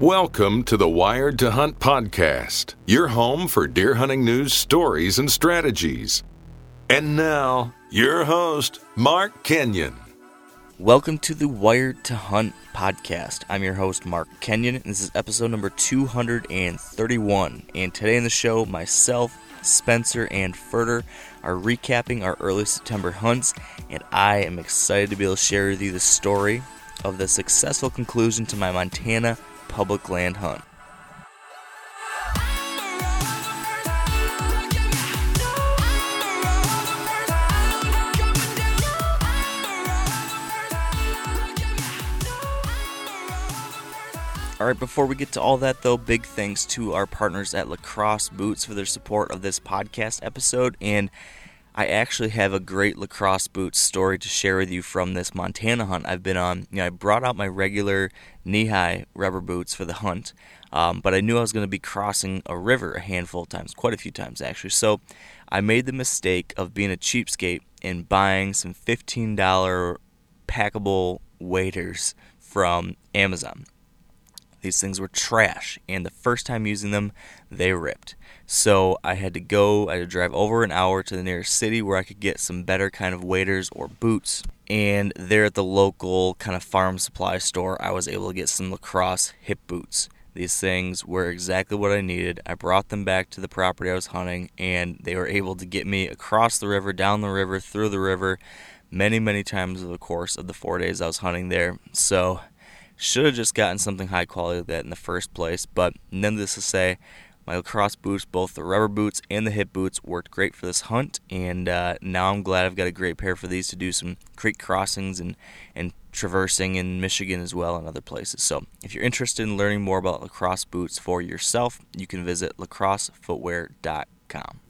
Welcome to the Wired to Hunt Podcast, your home for deer hunting news, stories, and strategies. And now, your host, Mark Kenyon. Welcome to the Wired to Hunt Podcast. I'm your host, Mark Kenyon, and this is episode number 231. And today in the show, myself, Spencer, and Furter are recapping our early September hunts, and I am excited to be able to share with you the story of the successful conclusion to my Montana public land hunt. Alright, before we get to all that though, big thanks to our partners at Lacrosse Boots for their support of this podcast episode, and I actually have a great Lacrosse Boots story to share with you from this Montana hunt I've been on. You know, I brought out my regular knee-high rubber boots for the hunt, but I knew I was going to be crossing a river a handful of times, quite a few times actually, so I made the mistake of being a cheapskate and buying some $15 packable waders from Amazon. These things were trash, and the first time using them, they ripped. So I had to drive over an hour to the nearest city where I could get some better kind of waders or boots. And there at the local kind of farm supply store, I was able to get some Lacrosse hip boots. These things were exactly what I needed. I brought them back to the property I was hunting, and they were able to get me across the river, down the river, through the river, many, many times over the course of the 4 days I was hunting there. So should have just gotten something high quality like that in the first place, but needless to say, my Lacrosse boots, both the rubber boots and the hip boots, worked great for this hunt, and now I'm glad I've got a great pair for these to do some creek crossings and traversing in Michigan as well and other places. So if you're interested in learning more about Lacrosse boots for yourself, you can visit lacrossefootwear.com.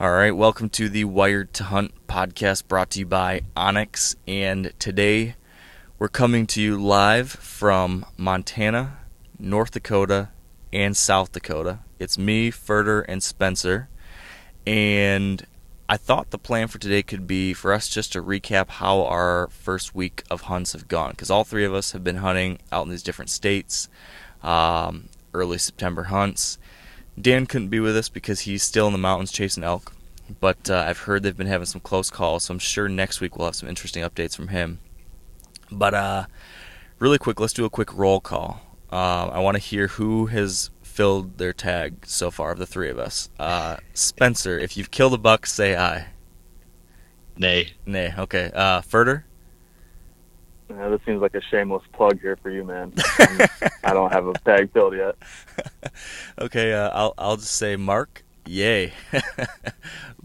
All right, welcome to the Wired to Hunt podcast brought to you by Onyx, and today we're coming to you live from Montana, North Dakota, and South Dakota. It's me, Furter, and Spencer. And I thought the plan for today could be for us just to recap how our first week of hunts have gone, because all three of us have been hunting out in these different states, early September hunts. Dan couldn't be with us because he's still in the mountains chasing elk, but I've heard they've been having some close calls, so I'm sure next week we'll have some interesting updates from him. But really quick, let's do a quick roll call. I want to hear who has filled their tag so far of the three of us. Spencer, if you've killed a buck, say aye. Nay. Nay, okay. Furter? Yeah, this seems like a shameless plug here for you, man. I don't have a tag filled yet. Okay, I'll just say Mark, yay.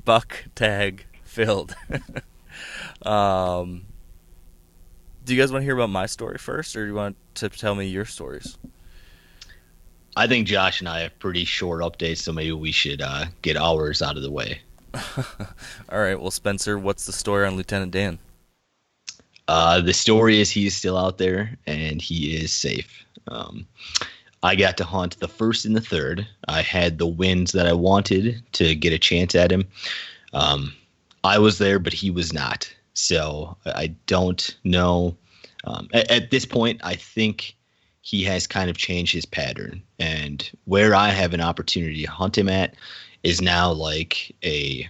Buck tag filled. Do you guys want to hear about my story first, or do you want to tell me your stories? I think Josh and I have pretty short updates, so maybe we should get ours out of the way. All right. Well, Spencer, what's the story on Lieutenant Dan? The story is he's still out there, and he is safe. I got to hunt the first and the third. I had the wins that I wanted to get a chance at him. I was there, but he was not. So I don't know. At this point, I think he has kind of changed his pattern. And where I have an opportunity to hunt him at is now like a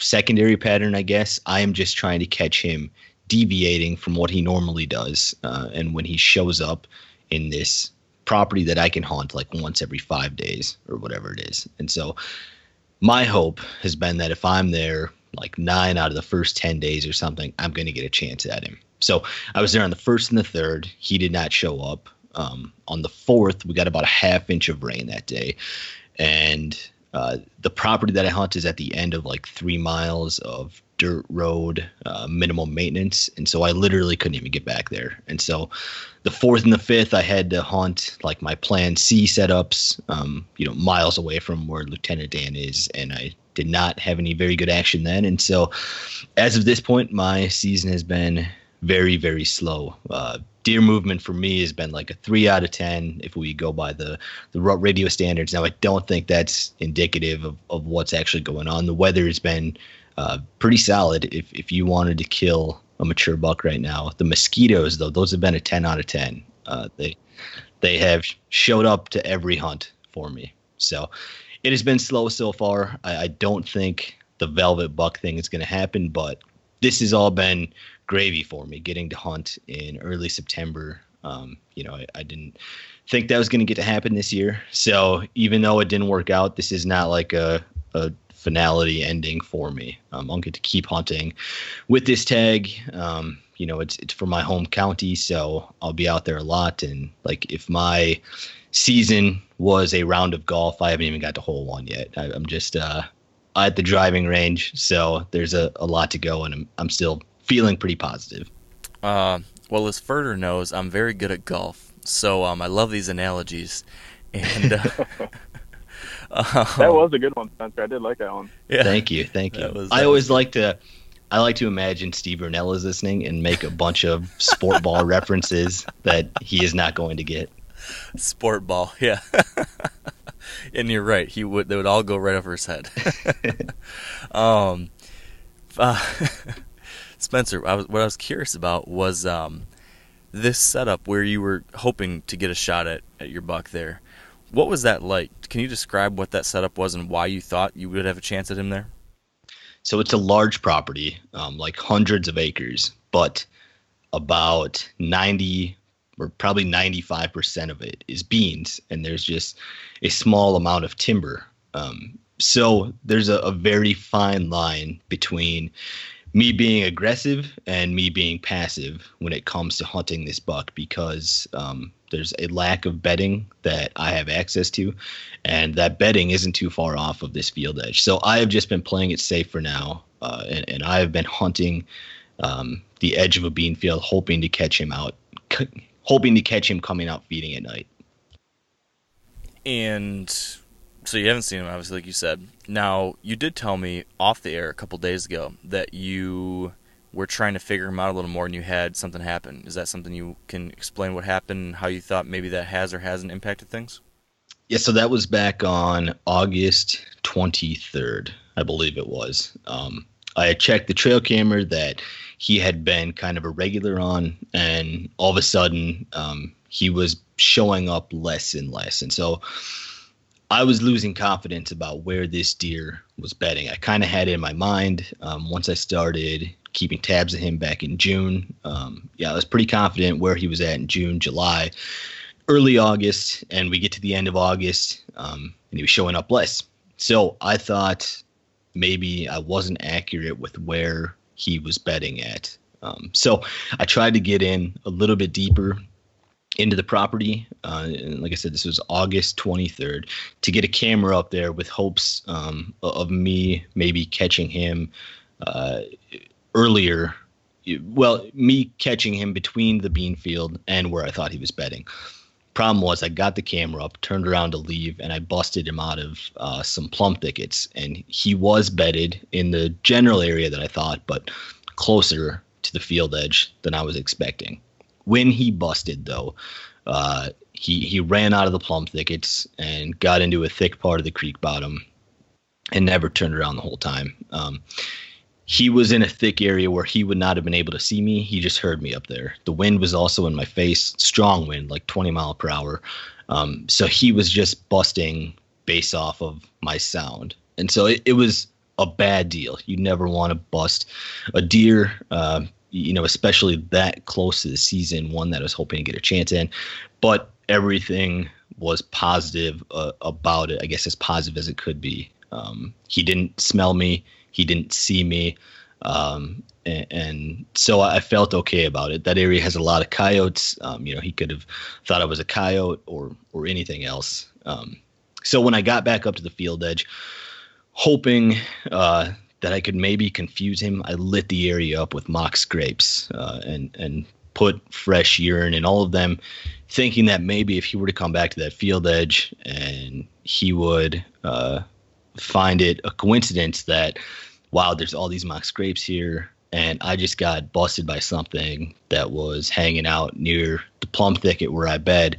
secondary pattern, I guess. I am just trying to catch him deviating from what he normally does. And when he shows up in this property that I can hunt like once every 5 days or whatever it is. And so my hope has been that if I'm there like 9 out of the first 10 days or something, I'm going to get a chance at him. So I was there on the first and the third. He did not show up. On the fourth, we got about a half inch of rain that day. And the property that I hunt is at the end of like 3 miles of dirt road, minimal maintenance. And so I literally couldn't even get back there. And so the fourth and the fifth, I had to hunt like my plan C setups, miles away from where Lieutenant Dan is. And I did not have any very good action then. And so as of this point, my season has been very, very slow. Deer movement for me has been like a 3 out of 10 if we go by the radio standards. Now, I don't think that's indicative of what's actually going on. The weather has been pretty solid. If you wanted to kill a mature buck right now, the mosquitoes, though, those have been a 10 out of 10. They They have showed up to every hunt for me. So it has been slow so far. I don't think the velvet buck thing is going to happen, but this has all been gravy for me, getting to hunt in early September. I didn't think that was going to get to happen this year. So even though it didn't work out, this is not like a finality ending for me. I'll get to keep hunting with this tag. It's for my home county, so I'll be out there a lot. And like, if my season was a round of golf, I haven't even got to hole one yet. I'm just at the driving range, so there's a lot to go, and I'm still feeling pretty positive. Well, as Furter knows, I'm very good at golf, so I love these analogies. And that was a good one, Spencer. I did like that one. Yeah. Thank you. I like to imagine Steve Brunel is listening and make a bunch of sport ball references that he is not going to get. Sport ball, yeah. And you're right. They would all go right over his head. Spencer, what I was curious about was this setup where you were hoping to get a shot at your buck there. What was that like? Can you describe what that setup was and why you thought you would have a chance at him there? So it's a large property, like hundreds of acres, but about 90 or probably 95% of it is beans, and there's just a small amount of timber. So there's a very fine line between me being aggressive and me being passive when it comes to hunting this buck, because there's a lack of bedding that I have access to, and that bedding isn't too far off of this field edge. So I have just been playing it safe for now, and I have been hunting the edge of a bean field, hoping to catch him out, hoping to catch him coming out feeding at night. And so you haven't seen him, obviously, like you said. Now, you did tell me off the air a couple days ago that you were trying to figure him out a little more and you had something happen. Is that something you can explain what happened and how you thought maybe that has or hasn't impacted things? Yeah, so that was back on August 23rd, I believe it was. I had checked the trail camera that he had been kind of a regular on, and all of a sudden he was showing up less and less. And so I was losing confidence about where this deer was bedding. I kind of had it in my mind once I started keeping tabs of him back in June. I was pretty confident where he was at in June, July, early August, and we get to the end of August, and he was showing up less. So I thought maybe I wasn't accurate with where he was bedding at. So I tried to get in a little bit deeper into the property. And like I said, this was August 23rd, to get a camera up there with hopes of me maybe catching him earlier. Well, me catching him between the bean field and where I thought he was bedding. Problem was, I got the camera up, turned around to leave, and I busted him out of some plum thickets. And he was bedded in the general area that I thought, but closer to the field edge than I was expecting. When he busted, though, he ran out of the plum thickets and got into a thick part of the creek bottom and never turned around the whole time. He was in a thick area where he would not have been able to see me. He just heard me up there. The wind was also in my face, strong wind, like 20 mile per hour. So he was just busting based off of my sound. And so it was a bad deal. You never want to bust a deer, especially that close to the season, one that I was hoping to get a chance in. But everything was positive about it, I guess, as positive as it could be. He didn't smell me. He didn't see me. And so I felt okay about it. That area has a lot of coyotes. He could have thought I was a coyote or anything else. So when I got back up to the field edge, hoping that I could maybe confuse him, I lit the area up with mock scrapes and put fresh urine in all of them, thinking that maybe if he were to come back to that field edge and he would find it a coincidence that, wow, there's all these mock scrapes here, and I just got busted by something that was hanging out near the plum thicket where I bed.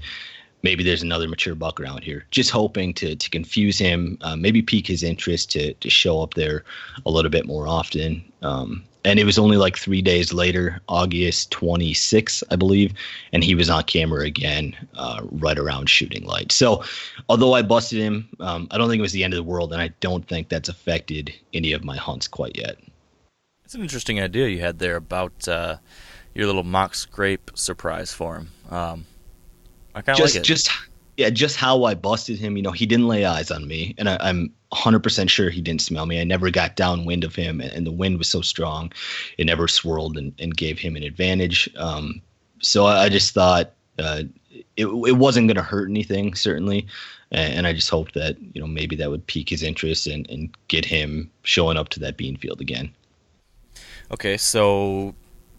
Maybe there's another mature buck around here. Just hoping to confuse him, maybe pique his interest to show up there a little bit more often. And it was only like 3 days later, August 26th, I believe, and he was on camera again right around shooting light. So although I busted him, I don't think it was the end of the world, and I don't think that's affected any of my hunts quite yet. It's an interesting idea you had there about your little mock scrape surprise for him. I kind of like it. Just how I busted him. You know, he didn't lay eyes on me, and I'm 100% sure he didn't smell me. I never got downwind of him, and the wind was so strong, it never swirled and gave him an advantage. So I just thought it wasn't going to hurt anything, certainly, and I just hoped that, you know, maybe that would pique his interest and get him showing up to that bean field again. Okay, so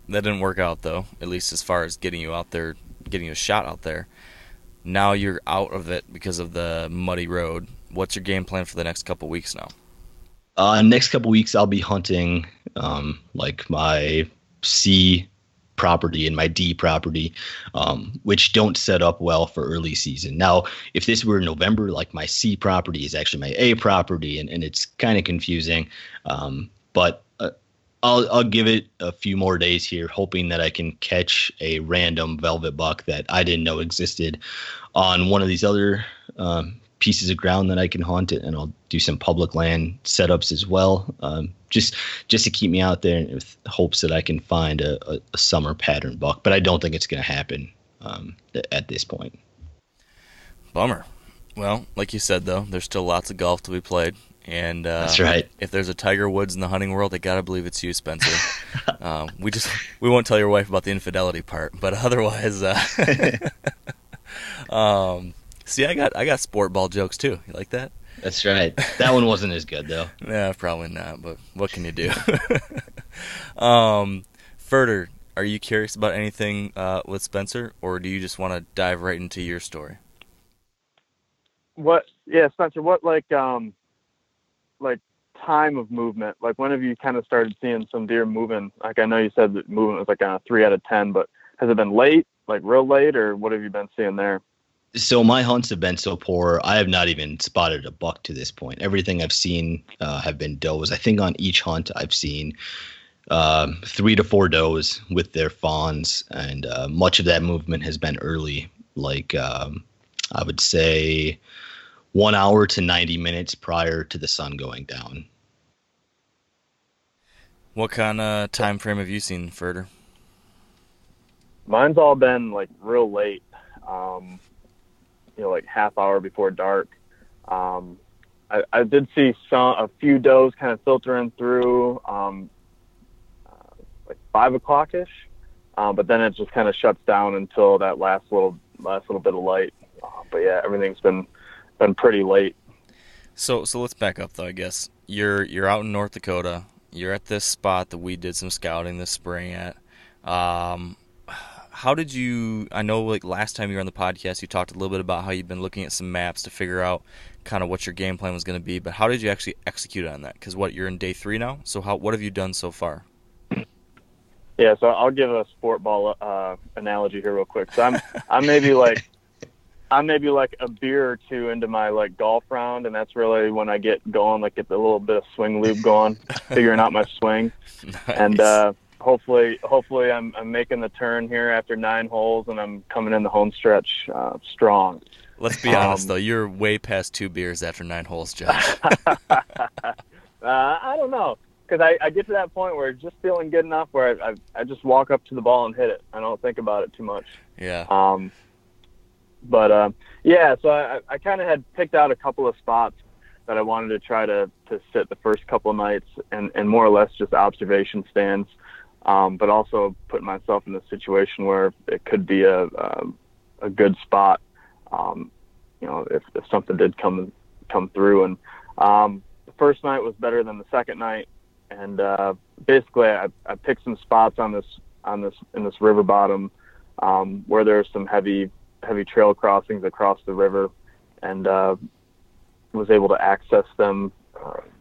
that didn't work out, though, at least as far as getting you out there, getting you a shot out there. Now you're out of it because of the muddy road. What's your game plan for the next couple weeks now? Next couple weeks, I'll be hunting like my C property and my D property, which don't set up well for early season. Now, if this were November, like my C property is actually my A property, and it's kind of confusing. But I'll give it a few more days here, hoping that I can catch a random velvet buck that I didn't know existed on one of these other pieces of ground that I can hunt it. And I'll do some public land setups as well, just to keep me out there with hopes that I can find a summer pattern buck. But I don't think it's going to happen at this point. Bummer. Well, like you said, though, there's still lots of golf to be played. And that's right. If there's a Tiger Woods in the hunting world, I gotta believe it's you, Spencer. We won't tell your wife about the infidelity part, but otherwise, see, I got sport ball jokes too. You like that? That's right. That one wasn't as good though. Yeah, probably not. But what can you do? Furter, are you curious about anything with Spencer, or do you just want to dive right into your story? What? Yeah, Spencer. What like time of movement, like when have you kind of started seeing some deer moving? Like I know you said that movement was like on a 3 out of 10, but has it been late, like real late, or what have you been seeing there? So my hunts have been so poor, I have not even spotted a buck to this point. Everything I've seen have been does. I think on each hunt I've seen 3 to 4 does with their fawns, and much of that movement has been early, like I would say 1 hour to 90 minutes prior to the sun going down. What kind of time frame have you seen, Furter? Mine's all been like real late, like half hour before dark. I did see a few does kind of filtering through like 5 o'clock-ish, but then it just kind of shuts down until that last little bit of light. But yeah, everything's been pretty late. So let's back up though. I guess you're out in North Dakota. You're at this spot that we did some scouting this spring at. How did you? I know like last time you were on the podcast, you talked a little bit about how you've been looking at some maps to figure out kind of what your game plan was going to be. But how did you actually execute on that? Because you're in day 3 now. So what have you done so far? Yeah, so I'll give a sport ball analogy here real quick. So I'm maybe like. I'm maybe like a beer or two into my like golf round, and that's really when I get going, like get the little bit of swing lube going, figuring out my swing. Nice. And hopefully I'm making the turn here after 9 holes, and I'm coming in the home stretch strong. Let's be honest though, you're way past 2 beers after 9 holes, Josh. I don't know, because I get to that point where it's just feeling good enough where I just walk up to the ball and hit it. I don't think about it too much. Yeah. But, yeah, so I kind of had picked out a couple of spots that I wanted to try to sit the first couple of nights and more or less just observation stands, but also putting myself in a situation where it could be a good spot, if something did come through. And the first night was better than the second night, and basically I picked some spots in this river bottom where there's some heavy trail crossings across the river, and was able to access them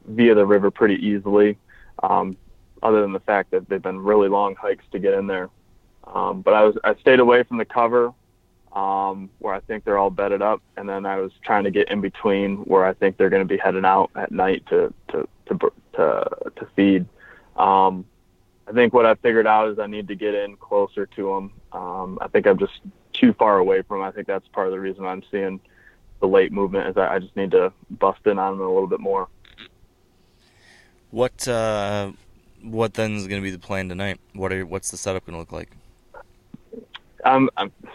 via the river pretty easily, other than the fact that they've been really long hikes to get in there. But I stayed away from the cover where I think they're all bedded up, and then I was trying to get in between where I think they're going to be heading out at night to feed. I think what I figured out is I need to get in closer to them. I think I'm just too far away from them. I think that's part of the reason I'm seeing the late movement is I just need to bust in on them a little bit more. What then is going to be the plan tonight? What's the setup going to look like?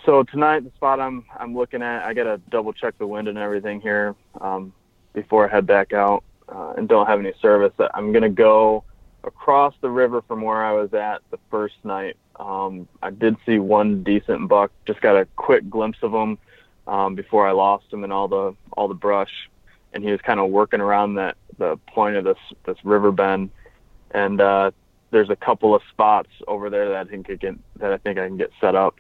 So tonight, the spot I'm looking at, I got to double check the wind and everything here before I head back out and don't have any service. I'm going to go across the river from where I was at the first night. I did see one decent buck, just got a quick glimpse of him before I lost him in all the brush, and he was kind of working around the point of this river bend. And there's a couple of spots over there that I think I can get set up,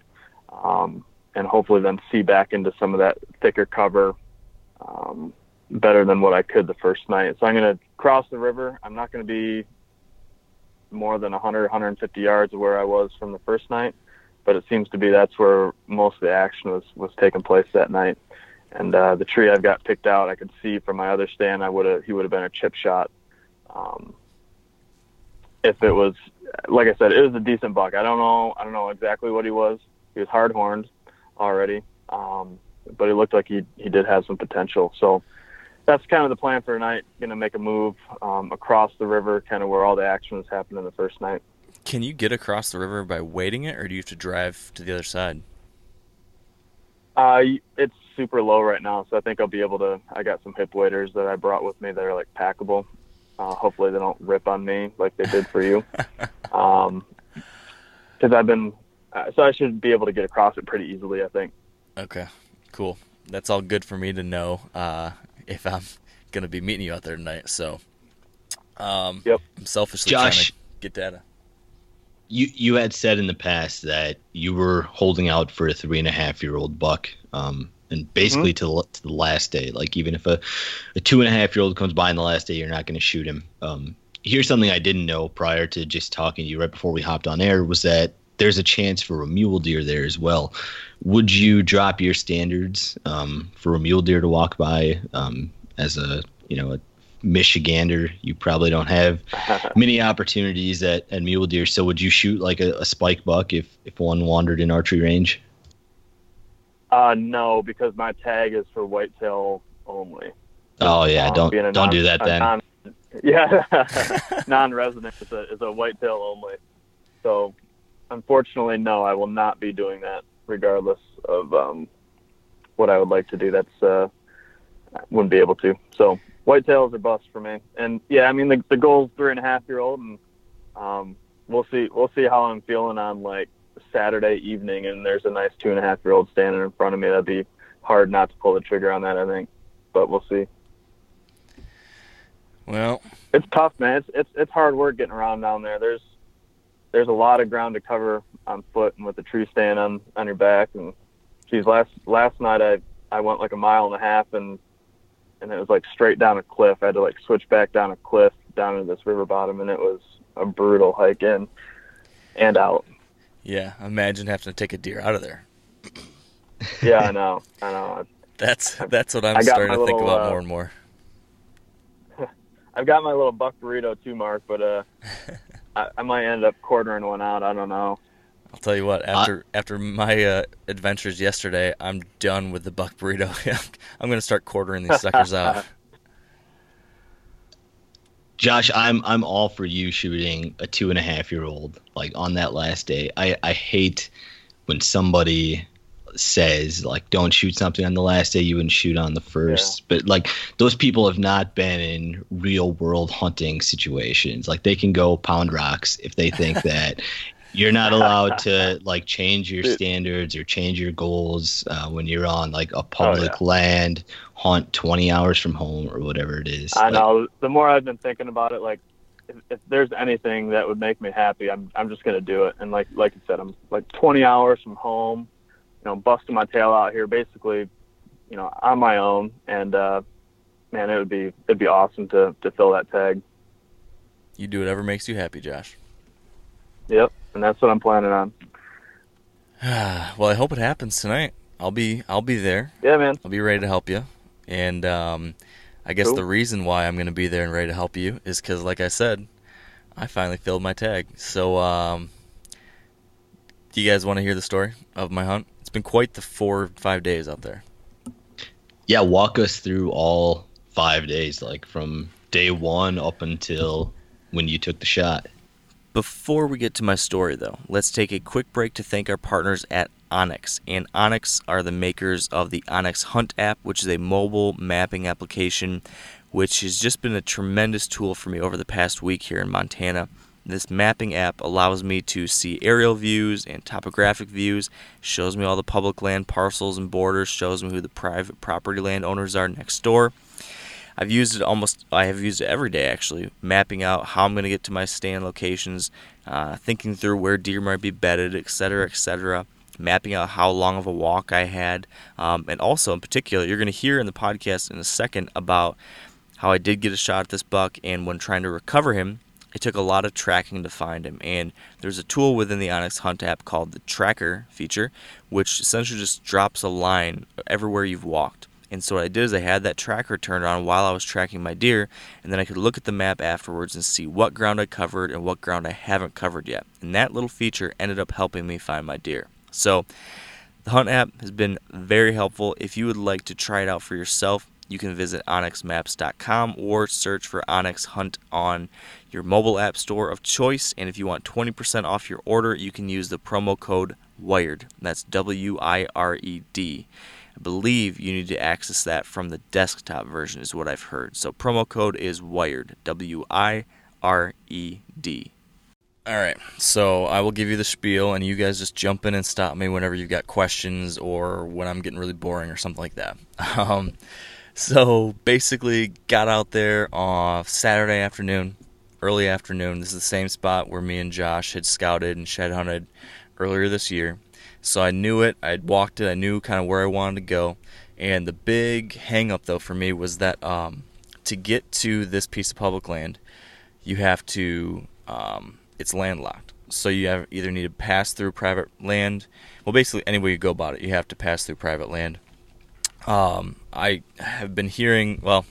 and hopefully then see back into some of that thicker cover better than what I could the first night. So I'm going to cross the river. I'm not going to be more than 100, 150 yards where I was from the first night, but it seems to be that's where most of the action was taking place that night. And the tree I've got picked out, I could see from my other stand, he would have been a chip shot. If it was, like I said, it was a decent buck. I don't know exactly what he was. He was hard horned already, but it looked like he did have some potential. So that's kind of the plan for tonight. Going to make a move across the river, kind of where all the action was happening the first night. Can you get across the river by wading it, or do you have to drive to the other side? It's super low right now, so I think I'll be able to. I got some hip waders that I brought with me that are like packable. Hopefully they don't rip on me like they did for you. Because I've been, so I should be able to get across it pretty easily, I think. Okay, cool. That's all good for me to know. If I'm going to be meeting you out there tonight. So yep. I'm selfishly Josh, trying to get data. You had said in the past that you were holding out for a 3.5-year-old buck and basically to the last day. Like even if a 2.5-year-old comes by on the last day, you're not going to shoot him. Here's something I didn't know prior to just talking to you right before we hopped on air was that there's a chance for a mule deer there as well. Would you drop your standards for a mule deer to walk by as a Michigander? You probably don't have many opportunities at mule deer. So would you shoot like a spike buck if one wandered in archery range? No, because my tag is for whitetail only. Oh yeah, don't do that then. Non-resident is a whitetail only. So. Unfortunately, no, I will not be doing that regardless of what I would like to do. That's I wouldn't be able to. So whitetails are bust for me. And, yeah, I mean, the goal is 3.5-year-old, and we'll see how I'm feeling on, like, Saturday evening, and there's a nice 2.5-year-old standing in front of me. That'd be hard not to pull the trigger on that, I think. But we'll see. Well. It's tough, man. It's hard work getting around down there. There's a lot of ground to cover on foot and with the tree stand on your back. And geez, last night I went like 1.5 miles and it was like straight down a cliff. I had to like switch back down a cliff down into this river bottom, and it was a brutal hike in and out. Yeah, imagine having to take a deer out of there. Yeah, I know. That's what I'm starting to think about more and more. I've got my little buck burrito too, Mark, but I might end up quartering one out. I don't know. I'll tell you what. After my adventures yesterday, I'm done with the buck burrito. I'm going to start quartering these suckers out. Josh, I'm all for you shooting a 2.5-year-old like on that last day. I hate when somebody says like don't shoot something on the last day you wouldn't shoot on the first. Yeah. But like those people have not been in real world hunting situations. Like they can go pound rocks if they think that you're not allowed to like change your standards or change your goals when you're on like a public land hunt 20 hours from home or whatever it is. I know the more I've been thinking about it, like if there's anything that would make me happy, I'm just going to do it. And like you said, I'm like 20 hours from home, busting my tail out here, basically, on my own. And, man, it'd be awesome to fill that tag. You do whatever makes you happy, Josh. Yep. And that's what I'm planning on. Well, I hope it happens tonight. I'll be there. Yeah, man. I'll be ready to help you. And, I guess the reason why I'm going to be there and ready to help you is 'cause like I said, I finally filled my tag. So, do you guys want to hear the story of my hunt? It's been quite the 4 or 5 days out there. Yeah, walk us through all 5 days, like from day one up until when you took the shot. Before we get to my story, though, let's take a quick break to thank our partners at Onyx. And Onyx are the makers of the Onyx Hunt app, which is a mobile mapping application, which has just been a tremendous tool for me over the past week here in Montana. This mapping app allows me to see aerial views and topographic views, shows me all the public land parcels and borders, shows me who the private property landowners are next door. I've used it almost, I have used it every day actually, mapping out how I'm going to get to my stand locations, thinking through where deer might be bedded, etc., etc., mapping out how long of a walk I had, and also in particular, you're going to hear in the podcast in a second about how I did get a shot at this buck, and when trying to recover him, it took a lot of tracking to find him, and there's a tool within the Onyx Hunt app called the Tracker feature, which essentially just drops a line everywhere you've walked. And so what I did is I had that tracker turned on while I was tracking my deer, and then I could look at the map afterwards and see what ground I covered and what ground I haven't covered yet. And that little feature ended up helping me find my deer. So the Hunt app has been very helpful. If you would like to try it out for yourself, you can visit onyxmaps.com or search for Onyx Hunt on your mobile app store of choice. And if you want 20% off your order, you can use the promo code WIRED. That's W-I-R-E-D. I believe you need to access that from the desktop version is what I've heard. So promo code is WIRED, W-I-R-E-D. All right, so I will give you the spiel, and you guys just jump in and stop me whenever you've got questions or when I'm getting really boring or something like that. So basically got out there on Saturday afternoon, early afternoon. This is the same spot where me and Josh had scouted and shed hunted earlier this year. So I knew it, I'd walked it, I knew kind of where I wanted to go. And the big hang-up, though, for me was that to get to this piece of public land, you have to, it's landlocked. So you have either need to pass through private land. Well, basically, any way you go about it, you have to pass through private land. I have been hearing, well,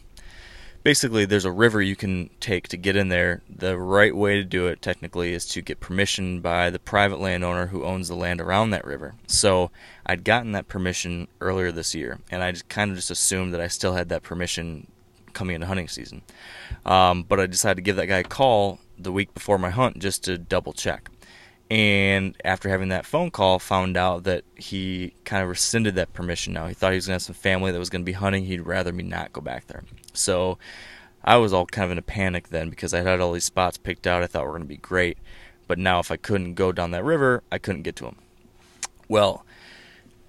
basically there's a river you can take to get in there. The right way to do it technically is to get permission by the private landowner who owns the land around that river. So I'd gotten that permission earlier this year, and I just kind of just assumed that I still had that permission coming into hunting season. But I decided to give that guy a call the week before my hunt just to double check. And after having that phone call, found out that he kind of rescinded that permission now. He thought he was going to have some family that was going to be hunting. He'd rather me not go back there. So I was all kind of in a panic then because I had all these spots picked out I thought were going to be great. But now if I couldn't go down that river, I couldn't get to him. Well,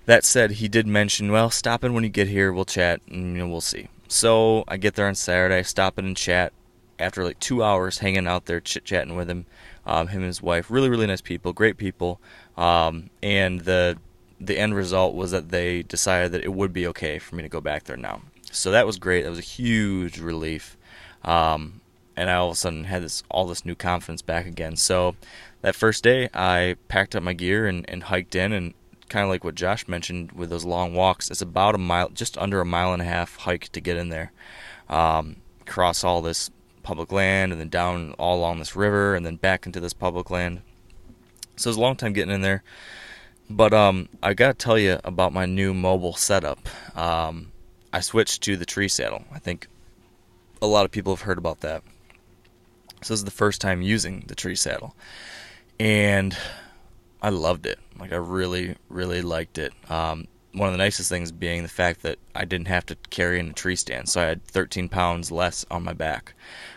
that said, he did mention, well, stop in when you get here. We'll chat and we'll see. So I get there on Saturday, stop in and chat. After like 2 hours hanging out there, chit-chatting with him, him and his wife, really, really nice people, great people, and the end result was that they decided that it would be okay for me to go back there now. So that was great. That was a huge relief, and I all of a sudden had all this new confidence back again. So that first day, I packed up my gear and hiked in, and kind of like what Josh mentioned with those long walks, it's about a mile, just under a mile and a half hike to get in there, across all this public land and then down all along this river and then back into this public land. So it was a long time getting in there, but I gotta tell you about my new mobile setup. I switched to the tree saddle. I think a lot of people have heard about that. So this is the first time using the tree saddle, and I loved it. Like I really, really liked it. One of the nicest things being the fact that I didn't have to carry in a tree stand, so I had 13 pounds less on my back,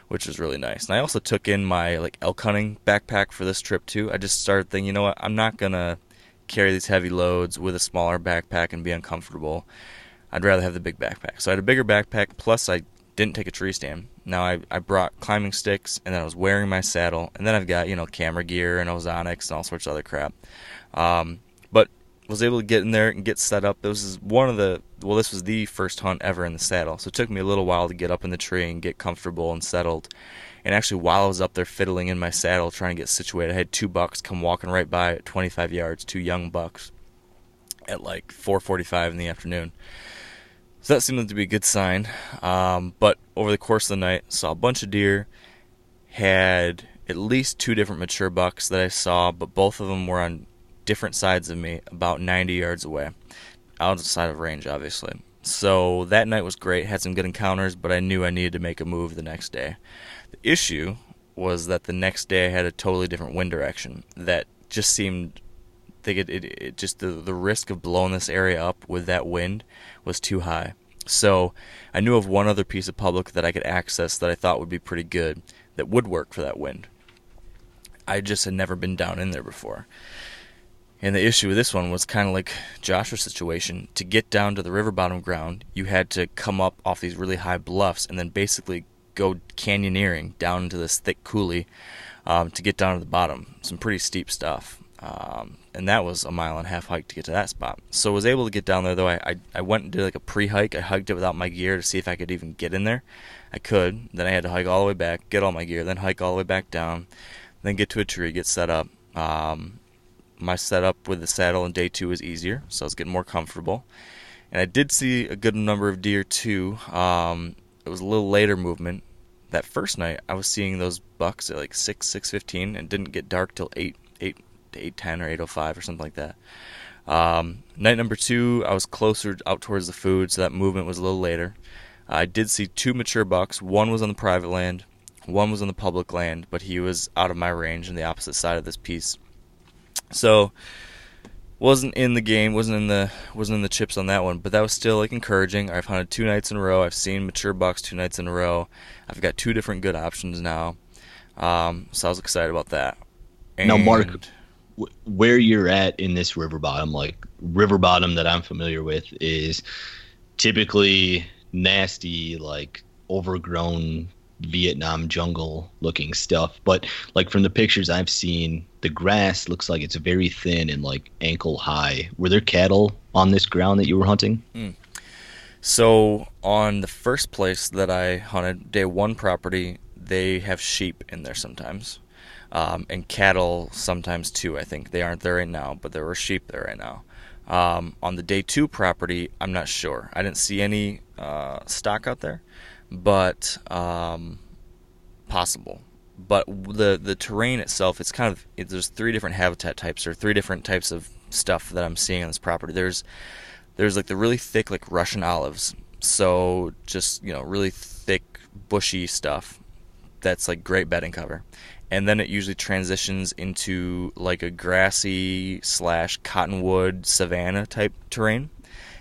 which was really nice. And I also took in my like elk hunting backpack for this trip too. I just started thinking, you know what, I'm not gonna carry these heavy loads with a smaller backpack and be uncomfortable. I'd rather have the big backpack. So I had a bigger backpack, plus I didn't take a tree stand. Now I brought climbing sticks, and then I was wearing my saddle, and then I've got, you know, camera gear and Ozonics and all sorts of other crap. Was able to get in there and get set up. This was the first hunt ever in the saddle, so it took me a little while to get up in the tree and get comfortable and settled. And actually, while I was up there fiddling in my saddle trying to get situated, I had 2 bucks come walking right by at 25 yards, 2 young bucks, at like 4:45 in the afternoon. So that seemed to be a good sign. But over the course of the night, saw a bunch of deer, had at least two different mature bucks that I saw, but both of them were on different sides of me, about 90 yards away, outside of range, obviously. So that night was great, had some good encounters, but I knew I needed to make a move the next day. The issue was that the next day I had a totally different wind direction that just seemed, I think it just the risk of blowing this area up with that wind was too high. So I knew of one other piece of public that I could access that I thought would be pretty good, that would work for that wind. I just had never been down in there before. And the issue with this one was kind of like Joshua's situation. To get down to the river bottom ground, you had to come up off these really high bluffs and then basically go canyoneering down into this thick coulee to get down to the bottom. Some pretty steep stuff. And that was a 1.5-mile hike to get to that spot. So I was able to get down there, though. I went and did like a pre-hike. I hiked it without my gear to see if I could even get in there. I could. Then I had to hike all the way back, get all my gear, then hike all the way back down, then get to a tree, get set up. My setup with the saddle on day two was easier, so I was getting more comfortable. And I did see a good number of deer, too. It was a little later movement. That first night, I was seeing those bucks at like 6, 6:15, and didn't get dark till 8:10 or 8:05 or something like that. Night number two, I was closer out towards the food, so that movement was a little later. I did see two mature bucks. One was on the private land, one was on the public land, but he was out of my range on the opposite side of this piece. So wasn't in the game, wasn't in the chips on that one, but that was still like encouraging. I've hunted two nights in a row. I've seen mature bucks two nights in a row. I've got two different good options now. So I was excited about that. And now, Mark, where you're at in this river bottom, like river bottom that I'm familiar with is typically nasty, like overgrown Vietnam jungle looking stuff. But like from the pictures I've seen, the grass looks like it's very thin and like ankle high. Were there cattle on this ground that you were hunting? So on the first place that I hunted, day one property, they have sheep in there sometimes. And cattle sometimes too, I think. They aren't there right now, but there were sheep there right now. On the day two property, I'm not sure. I didn't see any stock out there, but possible. But the terrain itself, it's kind of, there's three different habitat types or three different types of stuff that I'm seeing on this property. There's like the really thick like Russian olives. So just, you know, really thick, bushy stuff that's like great bedding cover. And then it usually transitions into like a grassy / cottonwood savanna type terrain,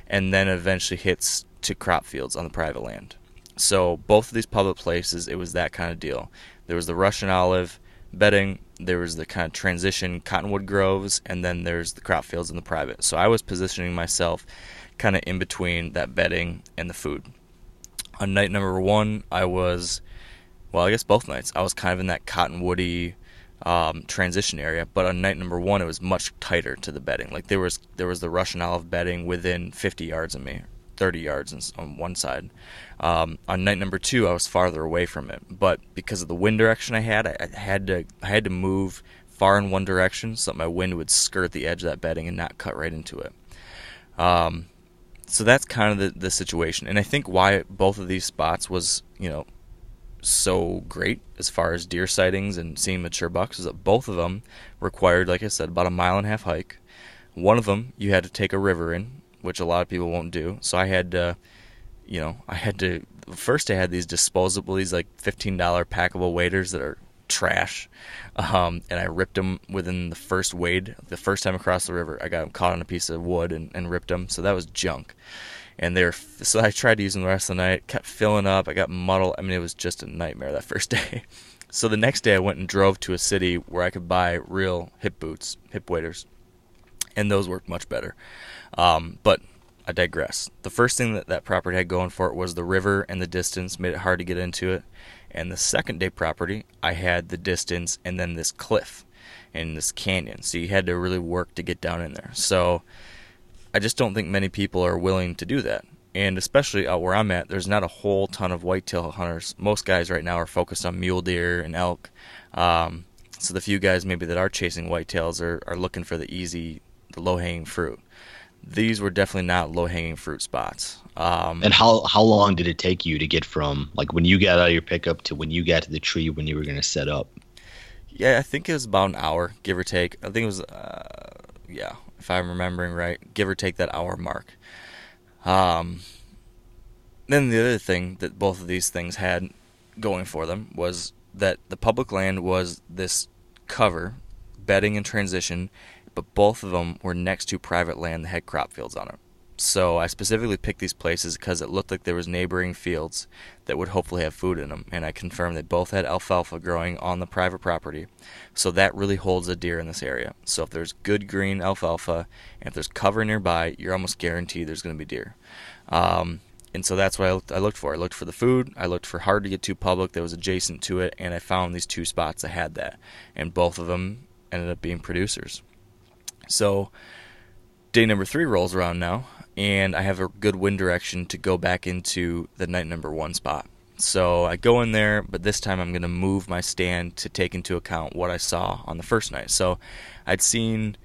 and then eventually hits to crop fields on the private land. So both of these public places, it was that kind of deal. There was the Russian olive bedding, there was the kind of transition cottonwood groves, and then there's the crop fields in the private. So I was positioning myself kind of in between that bedding and the food. On night number one, I was... well, I guess both nights, I was kind of in that cottonwoody transition area, but on night number one, it was much tighter to the bedding. Like there was the Russian olive bedding within 50 yards of me, 30 yards on one side. On night number two, I was farther away from it, but because of the wind direction I had to move far in one direction so that my wind would skirt the edge of that bedding and not cut right into it. So that's kind of the situation, and I think why both of these spots was, you know, so great as far as deer sightings and seeing mature bucks is that both of them required, like I said, about a 1.5-mile hike. One of them you had to take a river in, which a lot of people won't do. So I had to, you know, first I had these disposable, these like $15 packable waders that are trash. And I ripped them within the first wade. The first time across the river, I got them caught on a piece of wood and ripped them. So that was junk. And so I tried to use them the rest of the night, kept filling up, I got muddled. I mean, it was just a nightmare that first day. So the next day I went and drove to a city where I could buy real hip boots, hip waders, and those worked much better. But I digress. The first thing that property had going for it was the river and the distance, made it hard to get into it. And the second day property, I had the distance and then this cliff and this canyon. So you had to really work to get down in there. So I just don't think many people are willing to do that. And especially out where I'm at, there's not a whole ton of whitetail hunters. Most guys right now are focused on mule deer and elk. So the few guys maybe that are chasing whitetails are looking for the low-hanging fruit. These were definitely not low-hanging fruit spots. And how long did it take you to get from, like, when you got out of your pickup to when you got to the tree when you were going to set up? Yeah, I think it was about an hour, give or take. I think it was, yeah, if I'm remembering right, give or take that hour mark. Then the other thing that both of these things had going for them was that the public land was this cover, bedding and transition, but both of them were next to private land that had crop fields on it. So I specifically picked these places because it looked like there was neighboring fields that would hopefully have food in them, and I confirmed they both had alfalfa growing on the private property, so that really holds a deer in this area. So if there's good green alfalfa, and if there's cover nearby, you're almost guaranteed there's going to be deer. And so that's what I looked for. I looked for the food, I looked for hard to get to public that was adjacent to it, and I found these two spots that had that, and both of them ended up being producers. So day number 3 rolls around now, and I have a good wind direction to go back into the night number 1 spot. So I go in there, but this time I'm going to move my stand to take into account what I saw on the first night. So I'd seen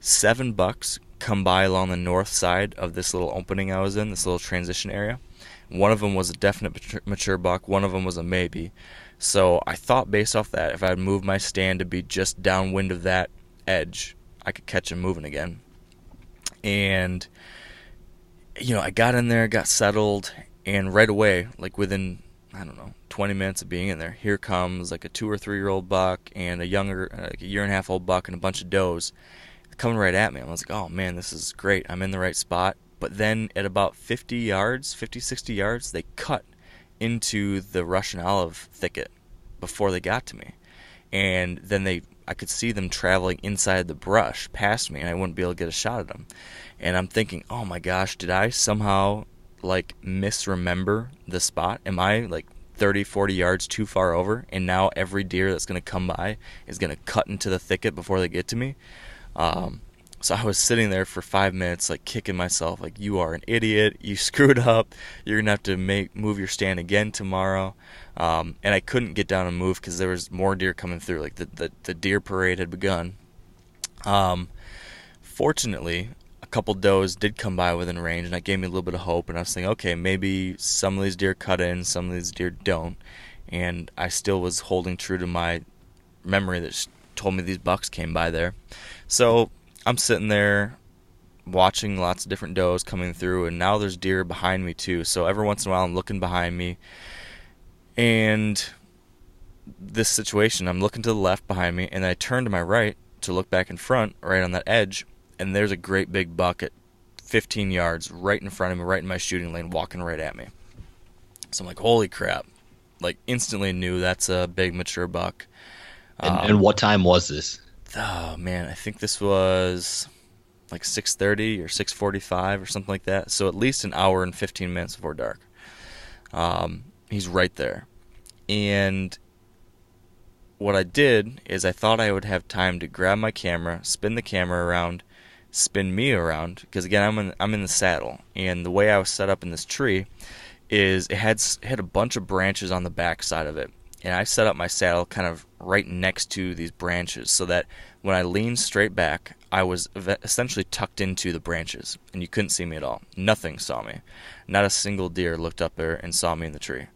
7 bucks come by along the north side of this little opening I was in, this little transition area. One of them was a definite mature buck, one of them was a maybe. So I thought based off that, if I would move my stand to be just downwind of that edge, I could catch him moving again. And you know, I got in there, got settled, and right away, like within, I don't know, 20 minutes of being in there, here comes like a 2 or 3 year old buck and a younger, like a 1.5 year old buck and a bunch of does coming right at me. I was like, oh man, this is great, I'm in the right spot. But then at about 50, 60 yards, they cut into the Russian olive thicket before they got to me. And then I could see them traveling inside the brush past me, and I wouldn't be able to get a shot at them. And I'm thinking, oh my gosh, did I somehow like misremember the spot? Am I like 30, 40 yards too far over, and now every deer that's going to come by is going to cut into the thicket before they get to me? So I was sitting there for 5 minutes, like kicking myself, like, you are an idiot, you screwed up, you're going to have to move your stand again tomorrow. And I couldn't get down and move because there was more deer coming through. Like the deer parade had begun. Fortunately, a couple does did come by within range, and that gave me a little bit of hope. And I was thinking, okay, maybe some of these deer cut in, some of these deer don't. And I still was holding true to my memory that told me these bucks came by there. So I'm sitting there watching lots of different does coming through, and now there's deer behind me too. So every once in a while I'm looking behind me, and this situation, I'm looking to the left behind me, and I turn to my right to look back in front, right on that edge, and there's a great big buck at 15 yards right in front of me, right in my shooting lane, walking right at me. So I'm like, holy crap, like instantly knew that's a big mature buck. And what time was this? Oh man, I think this was like 6:30 or 6:45 or something like that. So at least an hour and 15 minutes before dark. He's right there. And what I did is I thought I would have time to grab my camera, spin the camera around, spin me around, because again, I'm in the saddle, and the way I was set up in this tree is it had a bunch of branches on the back side of it. And I set up my saddle kind of right next to these branches so that when I leaned straight back, I was essentially tucked into the branches, and you couldn't see me at all. Nothing saw me. Not a single deer looked up there and saw me in the tree.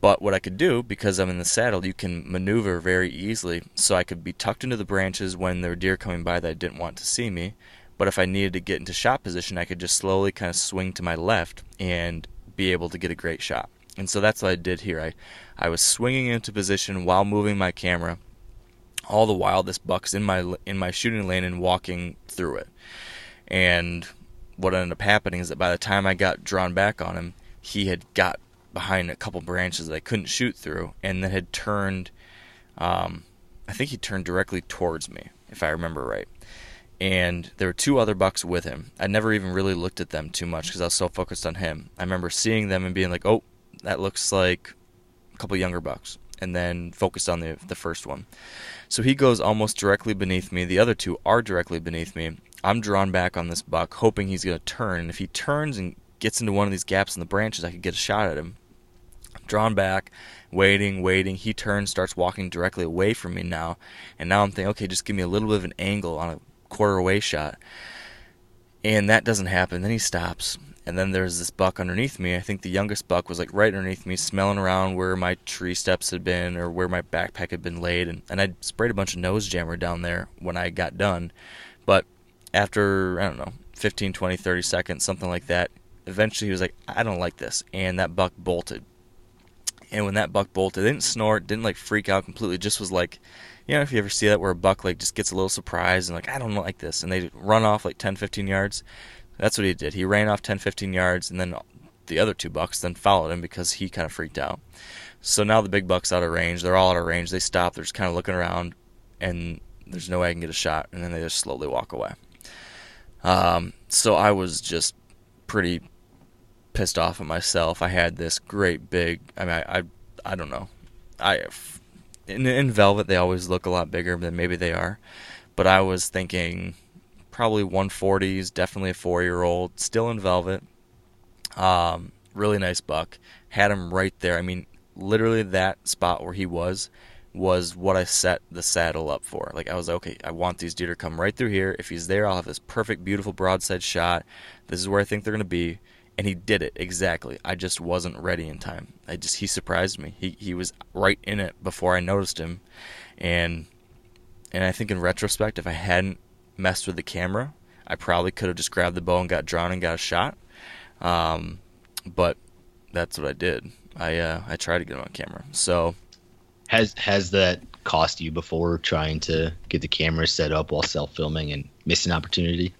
But what I could do, because I'm in the saddle, you can maneuver very easily, so I could be tucked into the branches when there were deer coming by that I didn't want to see me. But if I needed to get into shot position, I could just slowly kind of swing to my left and be able to get a great shot. And so that's what I did here. I was swinging into position while moving my camera. All the while, this buck's in my shooting lane and walking through it. And what ended up happening is that by the time I got drawn back on him, he had got behind a couple branches that I couldn't shoot through, and then had turned. I think he turned directly towards me, if I remember right. And there were 2 other bucks with him. I never even really looked at them too much because I was so focused on him. I remember seeing them and being like, "Oh, that looks like a couple younger bucks," and then focused on the first one. So he goes almost directly beneath me. The other 2 are directly beneath me. I'm drawn back on this buck, hoping he's going to turn. And if he turns and gets into one of these gaps in the branches, I could get a shot at him. I'm drawn back, waiting. He turns, starts walking directly away from me now. And now I'm thinking, okay, just give me a little bit of an angle on a quarter away shot. And that doesn't happen. Then he stops. And then there's this buck underneath me. I think the youngest buck was like right underneath me, smelling around where my tree steps had been or where my backpack had been laid. And I sprayed a bunch of nose jammer down there when I got done. But after, I don't know, 15, 20, 30 seconds, something like that, eventually he was like, I don't like this. And that buck bolted. And when that buck bolted, didn't snort, didn't like freak out completely, just was like, you know, if you ever see that where a buck like just gets a little surprised and like, I don't like this. And they run off like 10, 15 yards. That's what he did. He ran off 10, 15 yards, and then the other two bucks then followed him because he kind of freaked out. So now the big buck's out of range. They're all out of range. They stop. They're just kind of looking around, and there's no way I can get a shot. And then they just slowly walk away. So I was just pretty pissed off at myself. I had this great big, I mean, I don't know. In velvet, they always look a lot bigger than maybe they are. But I was thinking probably 140s, definitely a 4-year-old, still in velvet. Really nice buck. Had him right there. I mean, literally that spot where he was what I set the saddle up for. Like, I was like, okay, I want these deer to come right through here. If he's there, I'll have this perfect, beautiful broadside shot. This is where I think they're going to be. And he did it, exactly. I just wasn't ready in time. He surprised me. He was right in it before I noticed him. And I think in retrospect, if I hadn't messed with the camera, I probably could have just grabbed the bow and got drawn and got a shot. But that's what I did. I tried to get him on camera. So has that cost you before, trying to get the camera set up while self-filming and miss an opportunity?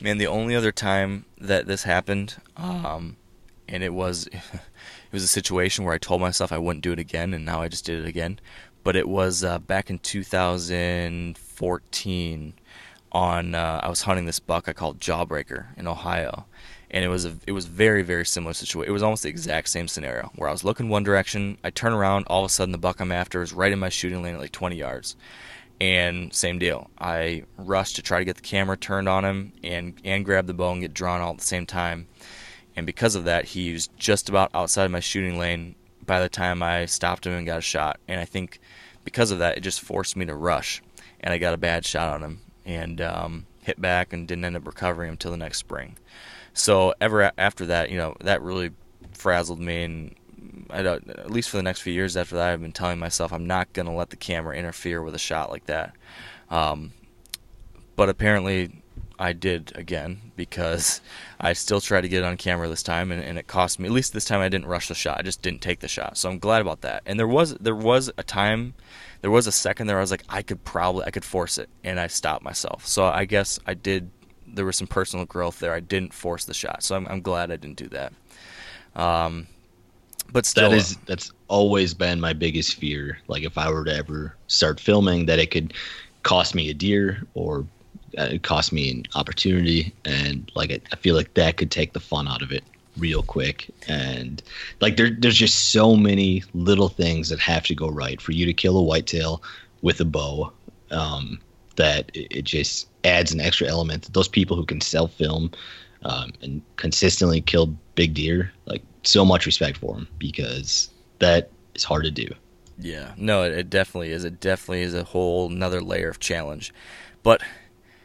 Man, the only other time that this happened, and it was a situation where I told myself I wouldn't do it again, and now I just did it again. But it was back in 2014. I was hunting this buck I called Jawbreaker in Ohio, and it was very, very similar situation. It was almost the exact same scenario where I was looking one direction, I turn around, all of a sudden the buck I'm after is right in my shooting lane at like 20 yards. And same deal. I rushed to try to get the camera turned on him and grab the bow and get drawn all at the same time. And because of that, he was just about outside of my shooting lane by the time I stopped him and got a shot. And I think because of that, it just forced me to rush, and I got a bad shot on him and hit back and didn't end up recovering him until the next spring. So ever after that, you know, that really frazzled me, and at least for the next few years after that, I've been telling myself I'm not going to let the camera interfere with a shot like that. But apparently I did again, because I still tried to get it on camera this time, and it cost me. At least this time I didn't rush the shot. I just didn't take the shot. So I'm glad about that. And there was a time, there was a second there I was like, I could force it, and I stopped myself. So I guess I did. There was some personal growth there. I didn't force the shot. So I'm glad I didn't do that. But still, that's always been my biggest fear. Like, if I were to ever start filming, that it could cost me a deer or cost me an opportunity. And like, I feel like that could take the fun out of it real quick. And like, there's just so many little things that have to go right for you to kill a whitetail with a bow. That it just adds an extra element. Those people who can self-film and consistently kill big deer, like, so much respect for them, because that is hard to do. Yeah, no, it definitely is. It definitely is a whole another layer of challenge. But,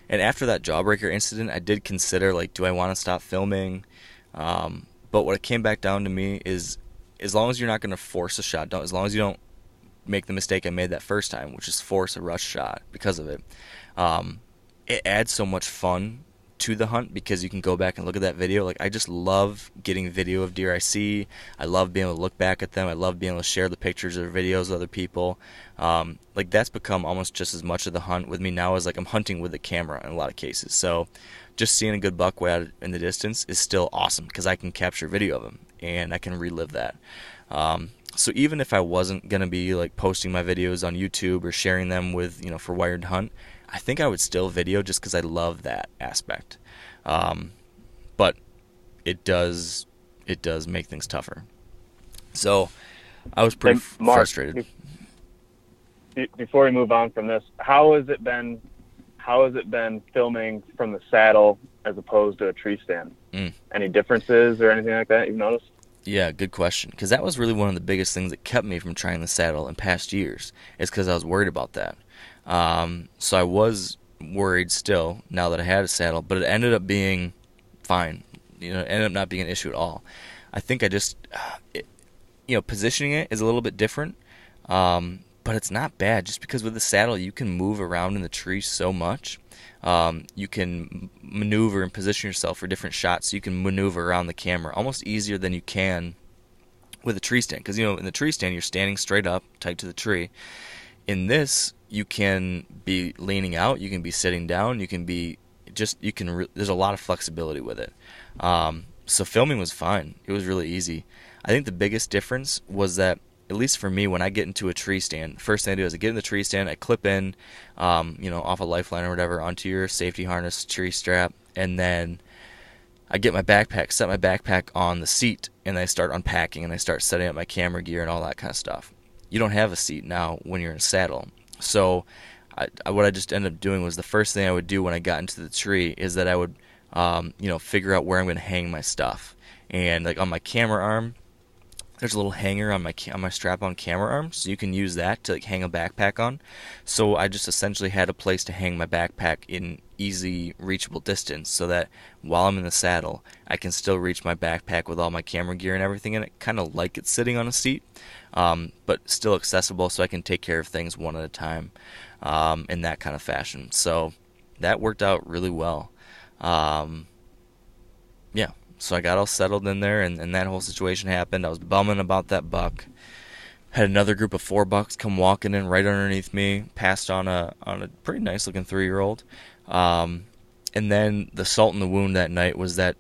and after that Jawbreaker incident, I did consider, like, do I want to stop filming? But what it came back down to me is, as long as you're not going to force a shot, as long as you don't make the mistake I made that first time, which is force a rush shot because of it, it adds so much fun to the hunt, because you can go back and look at that video. Like, I just love getting video of deer I see. I love being able to look back at them. I love being able to share the pictures or videos with other people. Like, that's become almost just as much of the hunt with me now as, like, I'm hunting with the camera in a lot of cases. So just seeing a good buck way out in the distance is still awesome, because I can capture video of him and I can relive that. So even if I wasn't going to be, like, posting my videos on YouTube or sharing them with, you know, for Wired to Hunt, I think I would still video, just because I love that aspect. But it does make things tougher. So I was pretty frustrated. Before we move on from this, how has it been filming from the saddle as opposed to a tree stand? Any differences or anything like that you've noticed? Yeah, good question, because that was really one of the biggest things that kept me from trying the saddle in past years, is because I was worried about that. So I was worried still now that I had a saddle, but it ended up being fine. ended up not being an issue at all. I think I just, positioning it is a little bit different, but it's not bad just because with the saddle you can move around in the tree so much. You can maneuver and position yourself for different shots. So you can maneuver around the camera almost easier than you can with a tree stand. Because, in the tree stand, you're standing straight up, tight to the tree. In this, you can be leaning out. You can be sitting down. You can be just, there's a lot of flexibility with it. So filming was fine. It was really easy. I think the biggest difference was that, at least for me, when I get into a tree stand, first thing I do is I get in the tree stand, I clip in, off a lifeline or whatever, onto your safety harness, tree strap, and then I get my backpack, set my backpack on the seat, and I start unpacking, and I start setting up my camera gear and all that kind of stuff. You don't have a seat now when you're in a saddle. So what I just ended up doing was the first thing I would do when I got into the tree is that I would, figure out where I'm going to hang my stuff. And, on my camera arm, there's a little hanger on my strap-on camera arm, so you can use that to hang a backpack on. So I just essentially had a place to hang my backpack in easy, reachable distance so that while I'm in the saddle, I can still reach my backpack with all my camera gear and everything in it, kind of like it's sitting on a seat, but still accessible so I can take care of things one at a time in that kind of fashion. So that worked out really well. So I got all settled in there, and that whole situation happened. I was bumming about that buck. Had another group of 4 bucks come walking in right underneath me, passed on a pretty nice-looking 3-year-old. And then the salt in the wound that night was that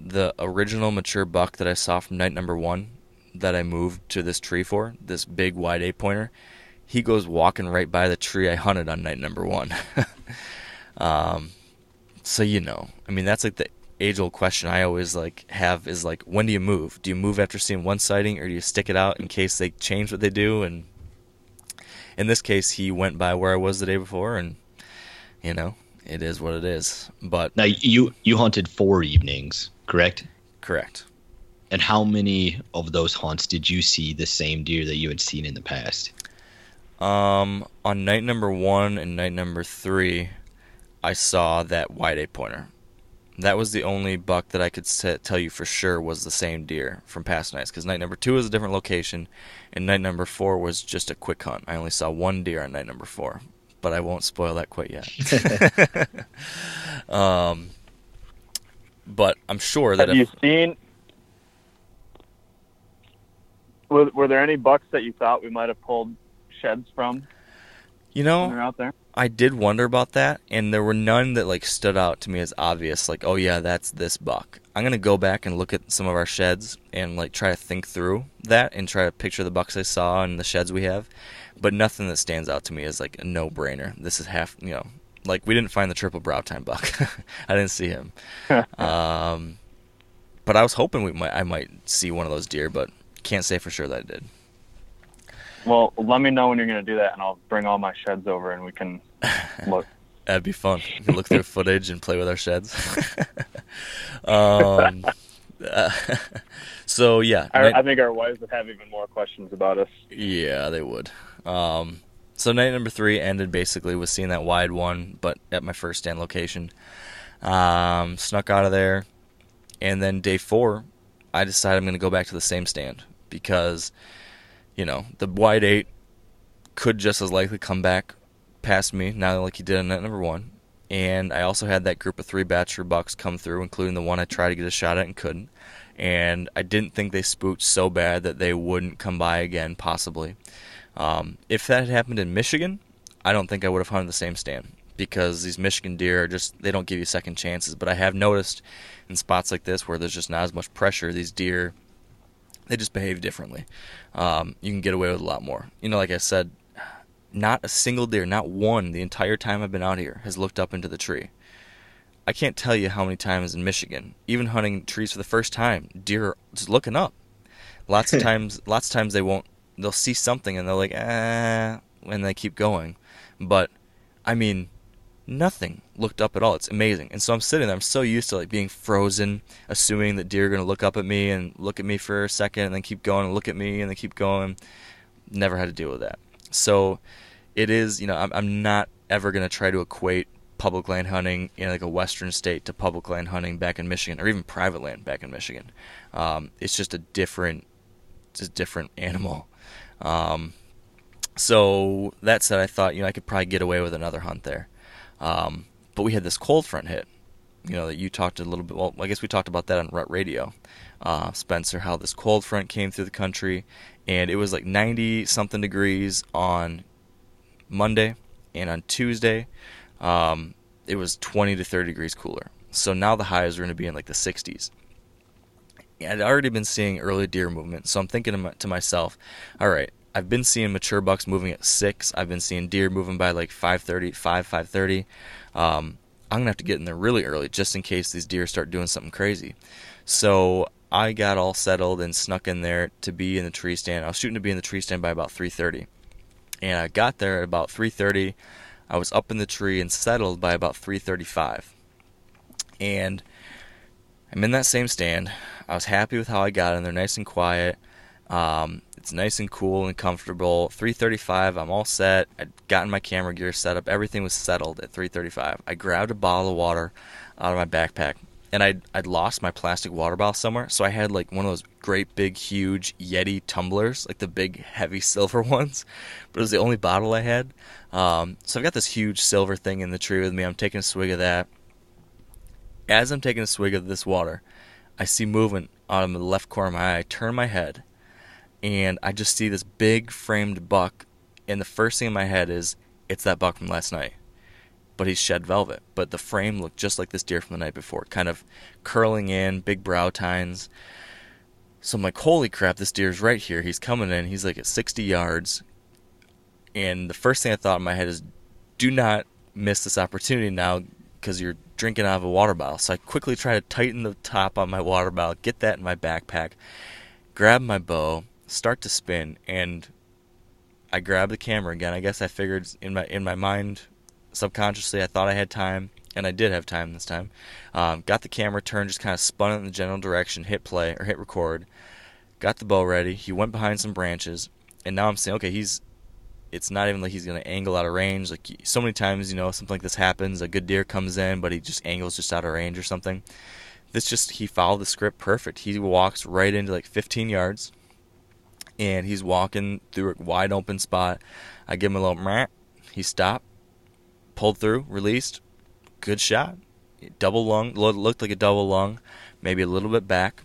the original mature buck that I saw from night number 1 that I moved to this tree for, this big wide eight pointer, he goes walking right by the tree I hunted on night number 1. That's the age-old question I always have is when do you move? Do you move after seeing one sighting, or do you stick it out in case they change what they do? And in this case, he went by where I was the day before, and it is what it is. But now you hunted 4 evenings, correct? Correct. And how many of those hunts did you see the same deer that you had seen in the past? On night number 1 and night number 3, I saw that wide eight pointer. That was the only buck that I could tell you for sure was the same deer from past nights, because night number 2 was a different location, and night number 4 was just a quick hunt. I only saw 1 deer on night number 4, but I won't spoil that quite yet. But I'm sure that were there any bucks that you thought we might have pulled sheds from? When they're out there? I did wonder about that, and there were none that stood out to me as obvious, oh yeah, that's this buck. I'm going to go back and look at some of our sheds and try to think through that and try to picture the bucks I saw and the sheds we have, but nothing that stands out to me is a no-brainer. This is we didn't find the triple brow time buck. I didn't see him. But I was hoping I might see one of those deer, but can't say for sure that I did. Well, let me know when you're going to do that, and I'll bring all my sheds over, and we can look. That'd be fun. We can look through footage and play with our sheds. I think our wives would have even more questions about us. Yeah, they would. So night number 3 ended basically with seeing that wide one, but at my first stand location. Snuck out of there, and then day 4, I decided I'm going to go back to the same stand because the wide eight could just as likely come back past me, not like he did on night number 1. And I also had that group of 3 bachelor bucks come through, including the one I tried to get a shot at and couldn't. And I didn't think they spooked so bad that they wouldn't come by again, possibly. If that had happened in Michigan, I don't think I would have hunted the same stand because these Michigan deer are they don't give you second chances. But I have noticed in spots like this where there's just not as much pressure, these deer, they just behave differently. You can get away with a lot more. Like I said, not a single deer, not one, the entire time I've been out here has looked up into the tree. I can't tell you how many times in Michigan, even hunting trees for the first time, deer are just looking up. Lots of times they'll see something and they're like, ah, and they keep going. But, nothing looked up at all. It's amazing. And so I'm sitting there. I'm so used to being frozen, assuming that deer are going to look up at me and look at me for a second and then keep going and look at me and then keep going. Never had to deal with that. So it is, I'm not ever going to try to equate public land hunting in like a western state to public land hunting back in Michigan, or even private land back in Michigan. It's just a different animal. So that said, I thought, I could probably get away with another hunt there. But we had this cold front hit, that you talked a little bit. Well, I guess we talked about that on Rut Radio, Spencer, how this cold front came through the country, and it was like 90 something degrees on Monday, and on Tuesday, it was 20 to 30 degrees cooler. So now the highs are going to be in like the 60s. I'd already been seeing early deer movement, so I'm thinking to myself, all right, I've been seeing mature bucks moving at 6. I've been seeing deer moving by like 5:30. I'm going to have to get in there really early just in case these deer start doing something crazy. So I got all settled and snuck in there to be in the tree stand. I was shooting to be in the tree stand by about 3:30. And I got there at about 3:30. I was up in the tree and settled by about 3:35. And I'm in that same stand. I was happy with how I got in there, nice and quiet. It's nice and cool and comfortable. 3:35, I'm all set. I'd gotten my camera gear set up. Everything was settled at 3:35. I grabbed a bottle of water out of my backpack, and I'd lost my plastic water bottle somewhere, so I had like one of those great big huge Yeti tumblers, like the big heavy silver ones, but it was the only bottle I had. So I've got this huge silver thing in the tree with me. I'm taking a swig of that. As I'm taking a swig of this water, I see movement out of the left corner of my eye. I turn my head, and I just see this big framed buck, and the first thing in my head is, it's that buck from last night, but he's shed velvet. But the frame looked just like this deer from the night before, kind of curling in, big brow tines. So I'm like, holy crap, this deer's right here. He's coming in. He's like at 60 yards. And the first thing I thought in my head is, do not miss this opportunity now, because you're drinking out of a water bottle. So I quickly try to tighten the top on my water bottle, get that in my backpack, grab my bow, start to spin, and I grabbed the camera again. I guess I figured in my mind, subconsciously, I thought I had time, and I did have time this time. Got the camera turned, just kind of spun it in the general direction, hit play, or hit record, got the bow ready. He went behind some branches, and now I'm saying, okay, it's not even like he's going to angle out of range. Like so many times, something like this happens. A good deer comes in, but he just angles just out of range or something. He followed the script perfect. He walks right into like 15 yards. And he's walking through a wide open spot. I give him a little meh. He stopped, pulled through, released. Good shot. Double lung. Looked like a double lung. Maybe a little bit back.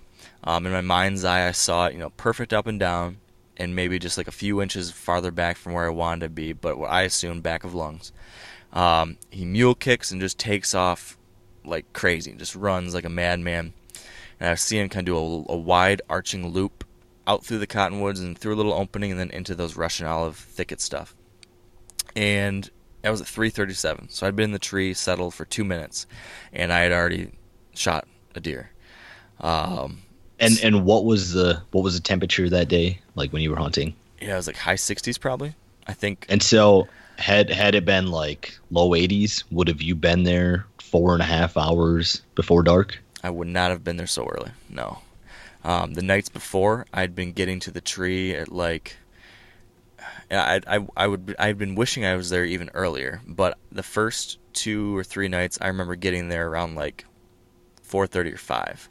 In my mind's eye, I saw it, perfect up and down. And maybe just like a few inches farther back from where I wanted to be. But what I assumed back of lungs. He mule kicks and just takes off like crazy. Just runs like a madman. And I see him kind of do a wide arching loop out through the cottonwoods and through a little opening and then into those Russian olive thicket stuff. And that was at 3:37. So I'd been in the tree, settled for 2 minutes, and I had already shot a deer. And what was the temperature that day, like when you were hunting? Yeah, it was like high 60s probably, I think. And so had it been like low 80s, would have you been there 4.5 hours before dark? I would not have been there so early, no. The nights before, I'd been getting to the tree at like, I'd been wishing I was there even earlier, but the first 2 or 3 nights, I remember getting there around like 4:30 or 5.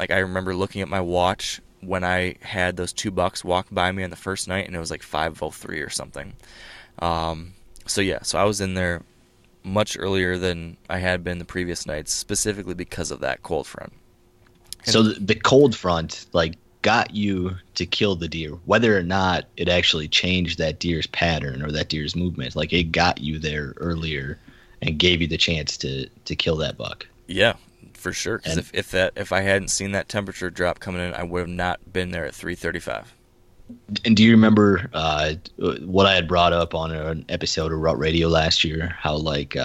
Like I remember looking at my watch when I had those 2 bucks walk by me on the first night, and it was like 5:03 or something. So I was in there much earlier than I had been the previous nights, specifically because of that cold front. So the cold front, like, got you to kill the deer, whether or not it actually changed that deer's pattern or that deer's movement. Like, it got you there earlier and gave you the chance to kill that buck. Yeah, for sure. Because if I hadn't seen that temperature drop coming in, I would have not been there at 3:35. And do you remember what I had brought up on an episode of Rut Radio last year? How, like,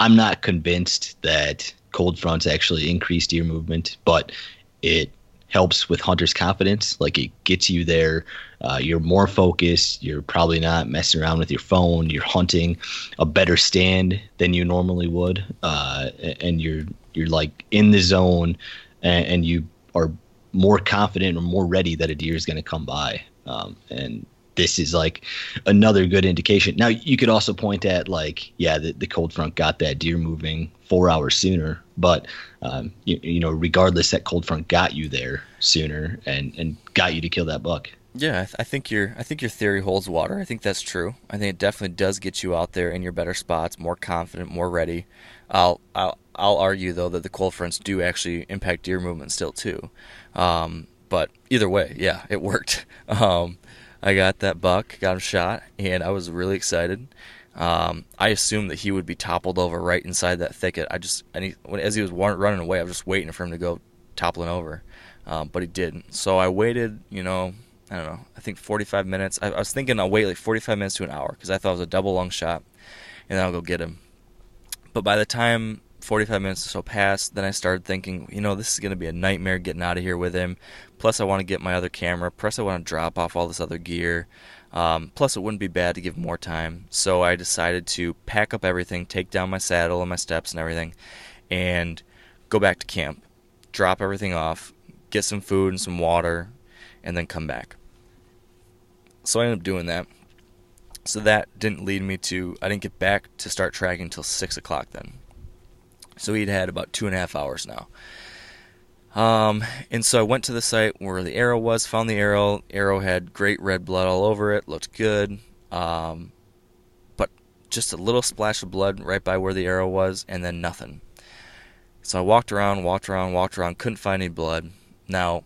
I'm not convinced that cold fronts actually increase deer movement, but it helps with hunters' confidence. Like, it gets you there. You're more focused. You're probably not messing around with your phone. You're hunting a better stand than you normally would, and you're like in the zone, and you are more confident or more ready that a deer is going to come by. And this is like another good indication. Now, you could also point at like, yeah, the cold front got that deer moving 4 hours sooner, but you know, regardless, that cold front got you there sooner and got you to kill that buck. Yeah, I think your theory holds water. I think that's true. I think it definitely does get you out there in your better spots, more confident, more ready. I'll argue though that the cold fronts do actually impact deer movement still too. But either way, yeah, it worked. I got that buck, got him shot, and I was really excited. I assumed that he would be toppled over right inside that thicket. As he was running away, I was just waiting for him to go toppling over, but he didn't. So I waited, you know, I don't know, I think 45 minutes. I was thinking I'll wait like 45 minutes to an hour because I thought it was a double long shot, and then I'll go get him. But by the time 45 minutes or so passed, then I started thinking, you know, this is going to be a nightmare getting out of here with him. Plus, I want to get my other camera. Plus, I want to drop off all this other gear. Plus, it wouldn't be bad to give more time. So I decided to pack up everything, take down my saddle and my steps and everything, and go back to camp, drop everything off, get some food and some water, and then come back. So I ended up doing that. So that didn't lead me to, I didn't get back to start tracking until 6 o'clock then. So he'd had about 2.5 hours now. And so I went to the site where the arrow was, found the arrow. Arrow had great red blood all over it, looked good. But just a little splash of blood right by where the arrow was, and then nothing. So I walked around, couldn't find any blood. Now,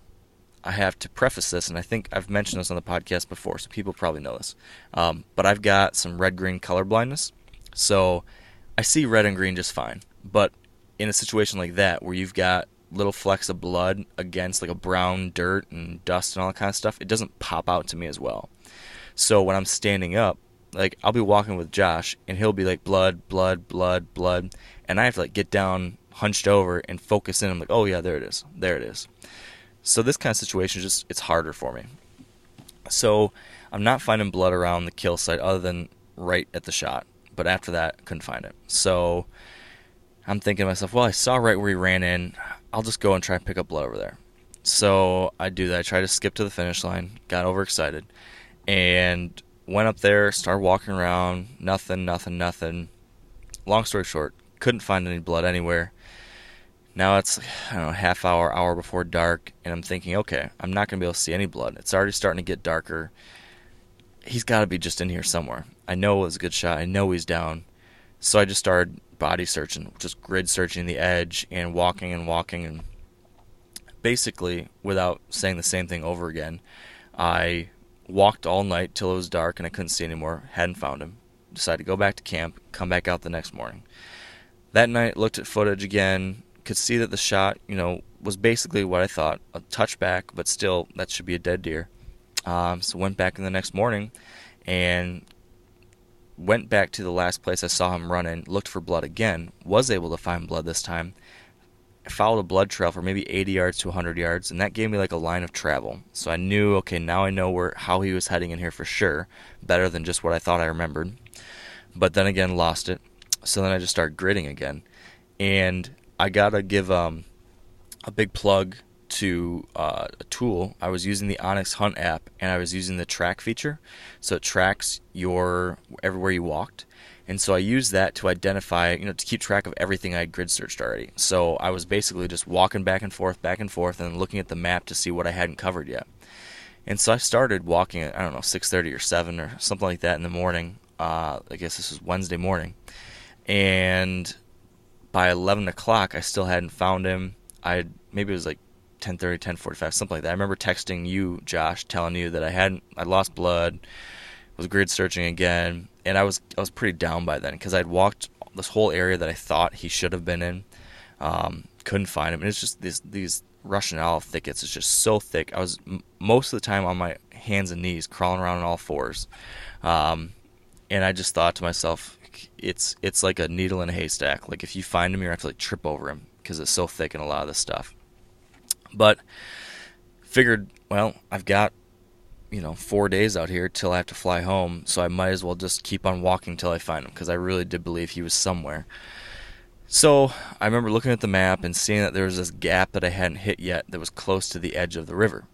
I have to preface this, and I think I've mentioned this on the podcast before, so people probably know this. But I've got some red-green color blindness, so I see red and green just fine. But in a situation like that, where you've got little flecks of blood against like a brown dirt and dust and all that kind of stuff, it doesn't pop out to me as well. So when I'm standing up, like I'll be walking with Josh, and he'll be like blood, and I have to like get down, hunched over, and focus in. I'm like, oh yeah, there it is. So this kind of situation it's harder for me. So I'm not finding blood around the kill site other than right at the shot. But after that, I couldn't find it. So I'm thinking to myself, well, I saw right where he ran in. I'll just go and try and pick up blood over there. So I do that. I try to skip to the finish line, got overexcited, and went up there, started walking around, nothing. Long story short, couldn't find any blood anywhere. Now it's, I don't know, half hour, hour before dark, and I'm thinking, okay, I'm not going to be able to see any blood. It's already starting to get darker. He's got to be just in here somewhere. I know it was a good shot. I know he's down. So I just started body searching, just grid searching the edge and walking. And basically, without saying the same thing over again, I walked all night till it was dark and I couldn't see anymore. Hadn't found him. Decided to go back to camp, come back out the next morning. That night, looked at footage again. Could see that the shot, you know, was basically what I thought, a touchback, but still that should be a dead deer. So went back in the next morning and went back to the last place I saw him run in, looked for blood again, was able to find blood this time. I followed a blood trail for maybe 80 yards to 100 yards, and that gave me like a line of travel. So I knew, okay, now I know how he was heading in here for sure, better than just what I thought I remembered. But then again, lost it. So then I just started gridding again, and I gotta give a big plug to a tool. I was using the Onyx Hunt app, and I was using the track feature, so it tracks everywhere you walked. And so I used that to identify, you know, to keep track of everything I had grid searched already. So I was basically just walking back and forth, and looking at the map to see what I hadn't covered yet. And so I started walking at, I don't know, 6:30 or 7 or something like that in the morning. I guess this was Wednesday morning, and by 11 o'clock, I still hadn't found him. Maybe it was like 10:30, 10:45, something like that. I remember texting you, Josh, telling you that I lost blood, was grid searching again, and I was pretty down by then because I'd walked this whole area that I thought he should have been in, couldn't find him. And it's just these Russian olive thickets. It's just so thick. I was most of the time on my hands and knees, crawling around on all fours, and I just thought to myself, it's like a needle in a haystack. Like if you find him, you're going to have to like trip over him because it's so thick in a lot of this stuff. But figured, well, I've got, you know, 4 days out here till I have to fly home, so I might as well just keep on walking till I find him because I really did believe he was somewhere. So I remember looking at the map and seeing that there was this gap that I hadn't hit yet that was close to the edge of the river.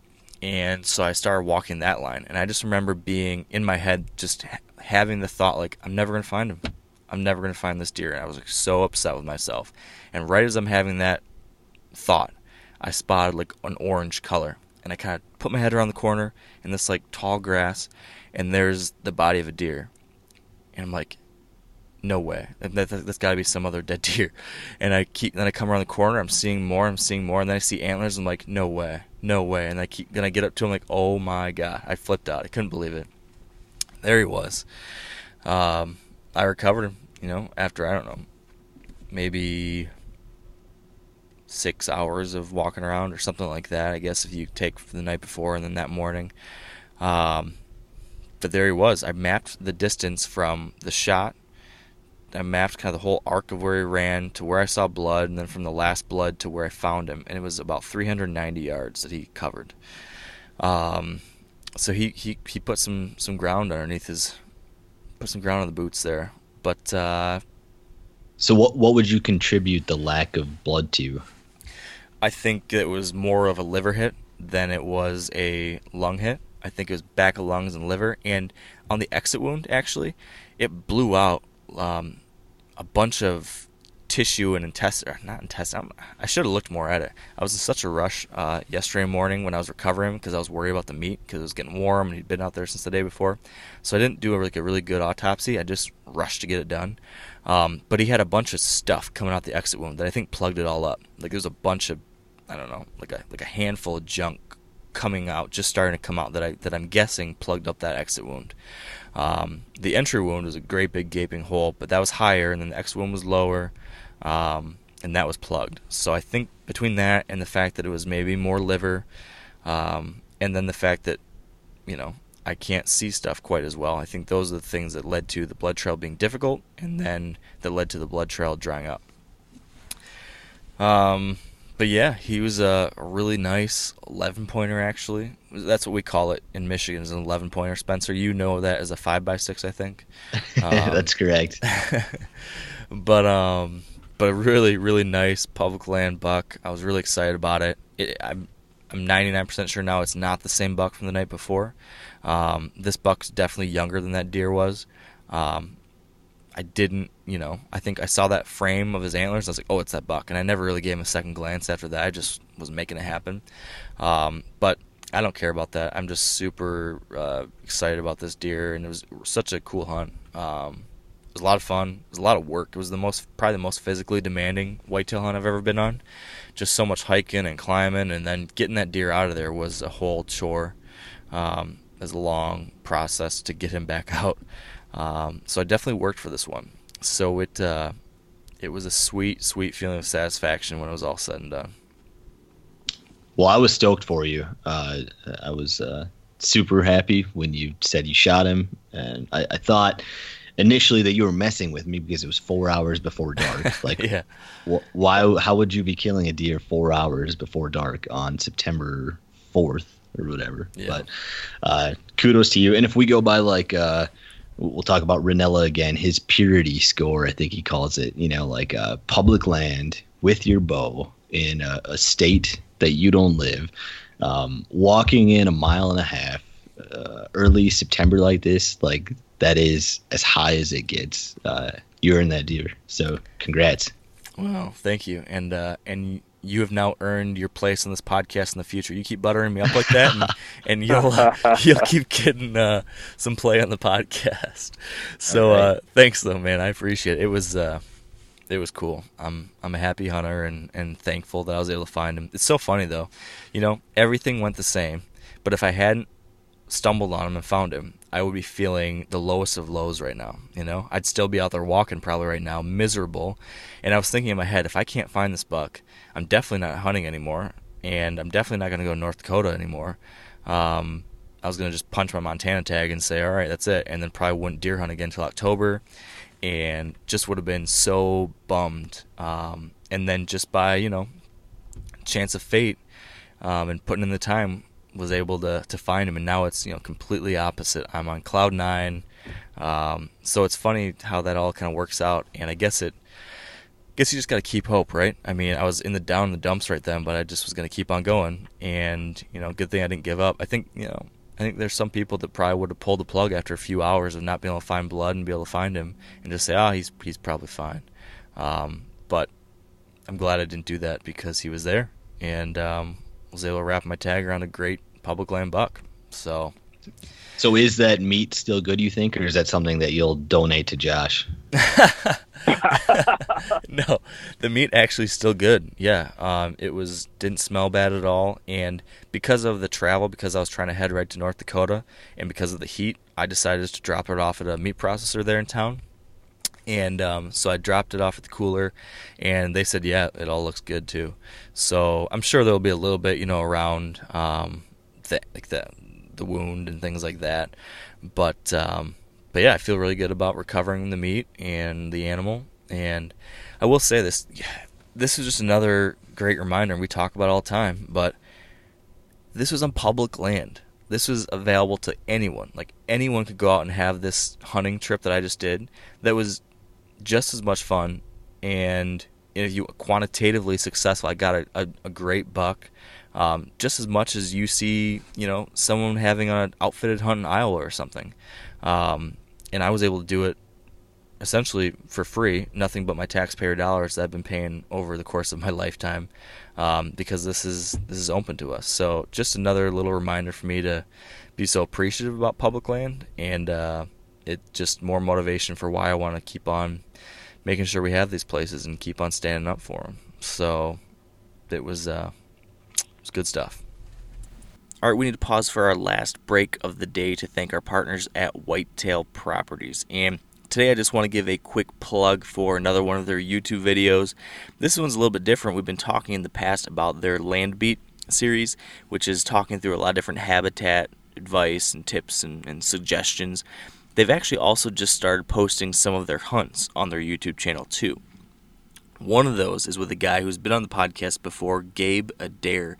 And so I started walking that line. And I just remember being in my head, just having the thought, like, I'm never going to find him. I'm never going to find this deer. And I was like, so upset with myself. And right as I'm having that thought, I spotted like an orange color. And I kind of put my head around the corner in this like tall grass, and there's the body of a deer. And I'm like, no way. That's got to be some other dead deer. And I come around the corner, I'm seeing more, and then I see antlers, and I'm like, no way. And then I get up to him, like, oh my God. I flipped out. I couldn't believe it. There he was. I recovered him, after, I don't know, maybe 6 hours of walking around or something like that, I guess, if you take the night before and then that morning. But there he was. I mapped the distance from the shot. I mapped kind of the whole arc of where he ran to where I saw blood, and then from the last blood to where I found him, and it was about 390 yards that he covered. So he put some ground underneath his, put some ground on the boots there. But so what would you contribute the lack of blood to? I think it was more of a liver hit than it was a lung hit. I think it was back of lungs and liver, and on the exit wound, actually, it blew out a bunch of tissue and intestine. I should have looked more at it. I was in such a rush yesterday morning when I was recovering, because I was worried about the meat, because it was getting warm and he'd been out there since the day before. So I didn't do a really good autopsy. I just rushed to get it done. But he had a bunch of stuff coming out the exit wound that I think plugged it all up. Like, there was a bunch of, I don't know, like a handful of junk coming out, just starting to come out, that I'm guessing plugged up that exit wound. The entry wound was a great big gaping hole, but that was higher, and then the exit wound was lower, and that was plugged. So I think between that and the fact that it was maybe more liver, and then the fact that, I can't see stuff quite as well, I think those are the things that led to the blood trail being difficult, and then that led to the blood trail drying up. But yeah, he was a really nice 11-pointer, actually. That's what we call it in Michigan, is an 11-pointer. Spencer, you know that as a 5x6, I think. That's correct. But a really, really nice public land buck. I was really excited about it. I'm 99% sure now it's not the same buck from the night before. This buck's definitely younger than that deer was. I think I saw that frame of his antlers. I was like, oh, it's that buck. And I never really gave him a second glance after that. I just was making it happen. But I don't care about that. I'm just super excited about this deer. And it was such a cool hunt. It was a lot of fun. It was a lot of work. It was probably the most physically demanding whitetail hunt I've ever been on. Just so much hiking and climbing. And then getting that deer out of there was a whole chore. It was a long process to get him back out. So I definitely worked for this one. So it was a sweet, sweet feeling of satisfaction when it was all said and done. Well, I was stoked for you. I was super happy when you said you shot him, and I thought initially that you were messing with me because it was 4 hours before dark. Like, yeah. Why? How would you be killing a deer 4 hours before dark on September 4th or whatever? Yeah. But kudos to you. And if we go by we'll talk about Ranella again, his purity score, I think he calls it, public land with your bow in a state that you don't live, walking in 1.5 miles, early September like this, like that is as high as it gets. You're in that deer. So congrats. Wow. Thank you. And you have now earned your place on this podcast in the future. You keep buttering me up like that, and you'll keep getting some play on the podcast. So thanks, though, man. I appreciate it. It was cool. I'm a happy hunter and thankful that I was able to find him. It's so funny, though. Everything went the same, but if I hadn't stumbled on him and found him, I would be feeling the lowest of lows right now. I'd still be out there walking probably right now, miserable. And I was thinking in my head, if I can't find this buck, I'm definitely not hunting anymore, and I'm definitely not going to go to North Dakota anymore. I was going to just punch my Montana tag and say, all right, that's it, and then probably wouldn't deer hunt again until October, and just would have been so bummed. And then just by, chance of fate and putting in the time, was able to find him, and now it's completely opposite. I'm on cloud nine. So it's funny how that all kind of works out, and I guess it guess you just got to keep hope, right? I mean, I was down in the dumps right then, but I just was going to keep on going. And, you know, good thing I didn't give up. I think, you know, I think there's some people that probably would have pulled the plug after a few hours of not being able to find blood and be able to find him and just say, oh, he's probably fine. But I'm glad I didn't do that because he was there and was able to wrap my tag around a great public land buck. So is that meat still good, you think, or is that something that you'll donate to Josh? No, the meat actually is still good. Yeah, didn't smell bad at all. And because of the travel, because I was trying to head right to North Dakota, and because of the heat, I decided to drop it off at a meat processor there in town. And so I dropped it off at the cooler, and they said, yeah, it all looks good too. So I'm sure there'll be a little bit, you know, around the wound and things like that. But yeah, I feel really good about recovering the meat and the animal. And I will say this is just another great reminder, and we talk about it all the time, but this was on public land. This was available to anyone. Like, anyone could go out and have this hunting trip that I just did that was just as much fun. And if you quantitatively successful, I got a great buck. Just as much as you see, you know, someone having an outfitted hunt in Iowa or something. And I was able to do it essentially for free, nothing but my taxpayer dollars that I've been paying over the course of my lifetime, because this is open to us. So just another little reminder for me to be so appreciative about public land, and it just more motivation for why I want to keep on making sure we have these places and keep on standing up for them. So it was... It's good stuff. All right, we need to pause for our last break of the day to thank our partners at Whitetail Properties. And today I just want to give a quick plug for another one of their YouTube videos. This one's a little bit different. We've been talking in the past about their Land Beat series, which is talking through a lot of different habitat advice and tips and suggestions. They've actually also just started posting some of their hunts on their YouTube channel too. One of those is with a guy who's been on the podcast before, Gabe Adair.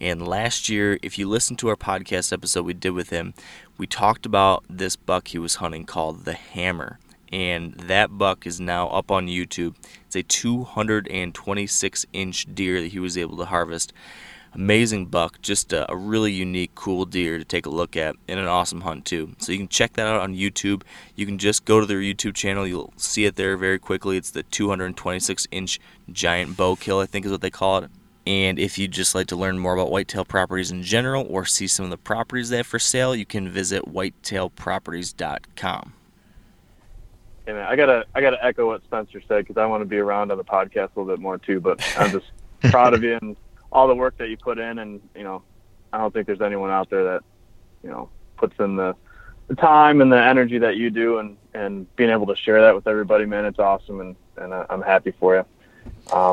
And last year, if you listen to our podcast episode we did with him, we talked about this buck he was hunting called the Hammer. And that buck is now up on YouTube. It's a 226-inch deer that he was able to harvest. Amazing buck, just a really unique, cool deer to take a look at, and an awesome hunt too. So you can check that out on YouTube. You can just go to their YouTube channel. You'll see it there very quickly. It's the 226-inch giant bow kill, I think is what they call it. And if you'd just like to learn more about Whitetail Properties in general or see some of the properties they have for sale, you can visit whitetailproperties.com. Hey man, I gotta echo what Spencer said, because I want to be around on the podcast a little bit more too, but I'm just proud of you and all the work that you put in. And, you know, I don't think there's anyone out there that, you know, puts in the time and the energy that you do, and being able to share that with everybody, man, it's awesome. And I'm happy for you. I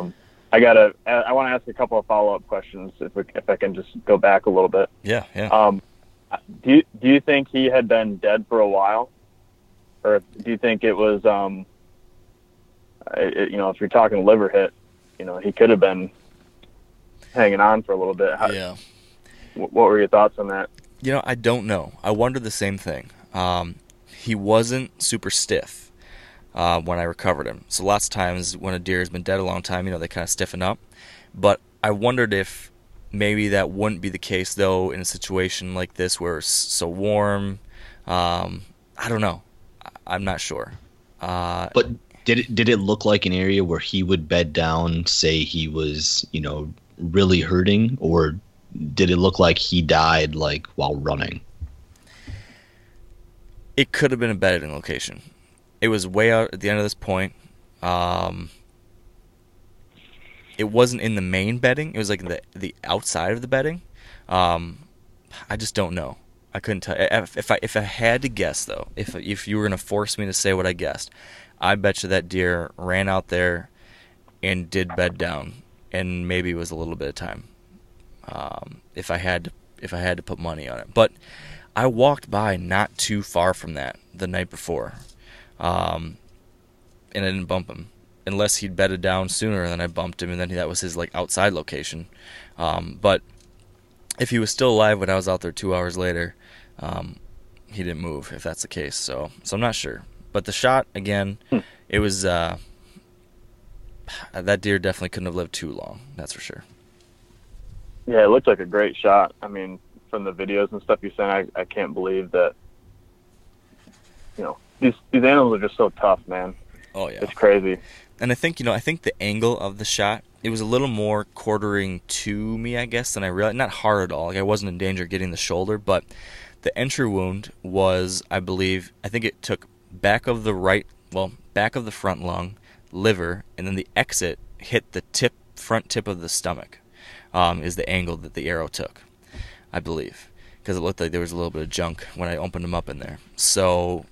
want to ask a couple of follow-up questions if I can just go back a little bit. Yeah. Do you think he had been dead for a while, or do you think it was, you know, if you're talking liver hit, you know, he could have been hanging on for a little bit. Yeah. What were your thoughts on that? You know, I don't know. I wondered the same thing. He wasn't super stiff when I recovered him. So lots of times when a deer has been dead a long time, you know, they kind of stiffen up. But I wondered if maybe that wouldn't be the case, though, in a situation like this where it's so warm. I don't know. I'm not sure. But did it look like an area where he would bed down, say he was, you know, really hurting, or did it look like he died like while running? It could have been a bedding location. It was way out at the end of this point. It wasn't in the main bedding. It was like in the outside of the bedding. I just don't know. I couldn't tell. If I had to guess, though, if you were going to force me to say what I guessed, I bet you that deer ran out there and did bed down. And maybe it was a little bit of time, if I had to put money on it. But I walked by not too far from that the night before, and I didn't bump him, unless he'd bedded down sooner than I bumped him, and then that was his like outside location. But if he was still alive when I was out there 2 hours later, he didn't move. If that's the case, so I'm not sure. But the shot again, it was. that deer definitely couldn't have lived too long, that's for sure. Yeah, it looked like a great shot. I mean, from the videos and stuff you sent, I can't believe that, you know, these animals are just so tough, man. Oh, yeah. It's crazy. And I think, you know, I think the angle of the shot, it was a little more quartering to me, I guess, than I realized. Not hard at all. Like, I wasn't in danger of getting the shoulder, but the entry wound was, I believe, I think it took back of the right, well, back of the front lung, liver, and then the exit hit the tip, front tip of the stomach, is the angle that the arrow took, I believe, because it looked like there was a little bit of junk when I opened them up in there. So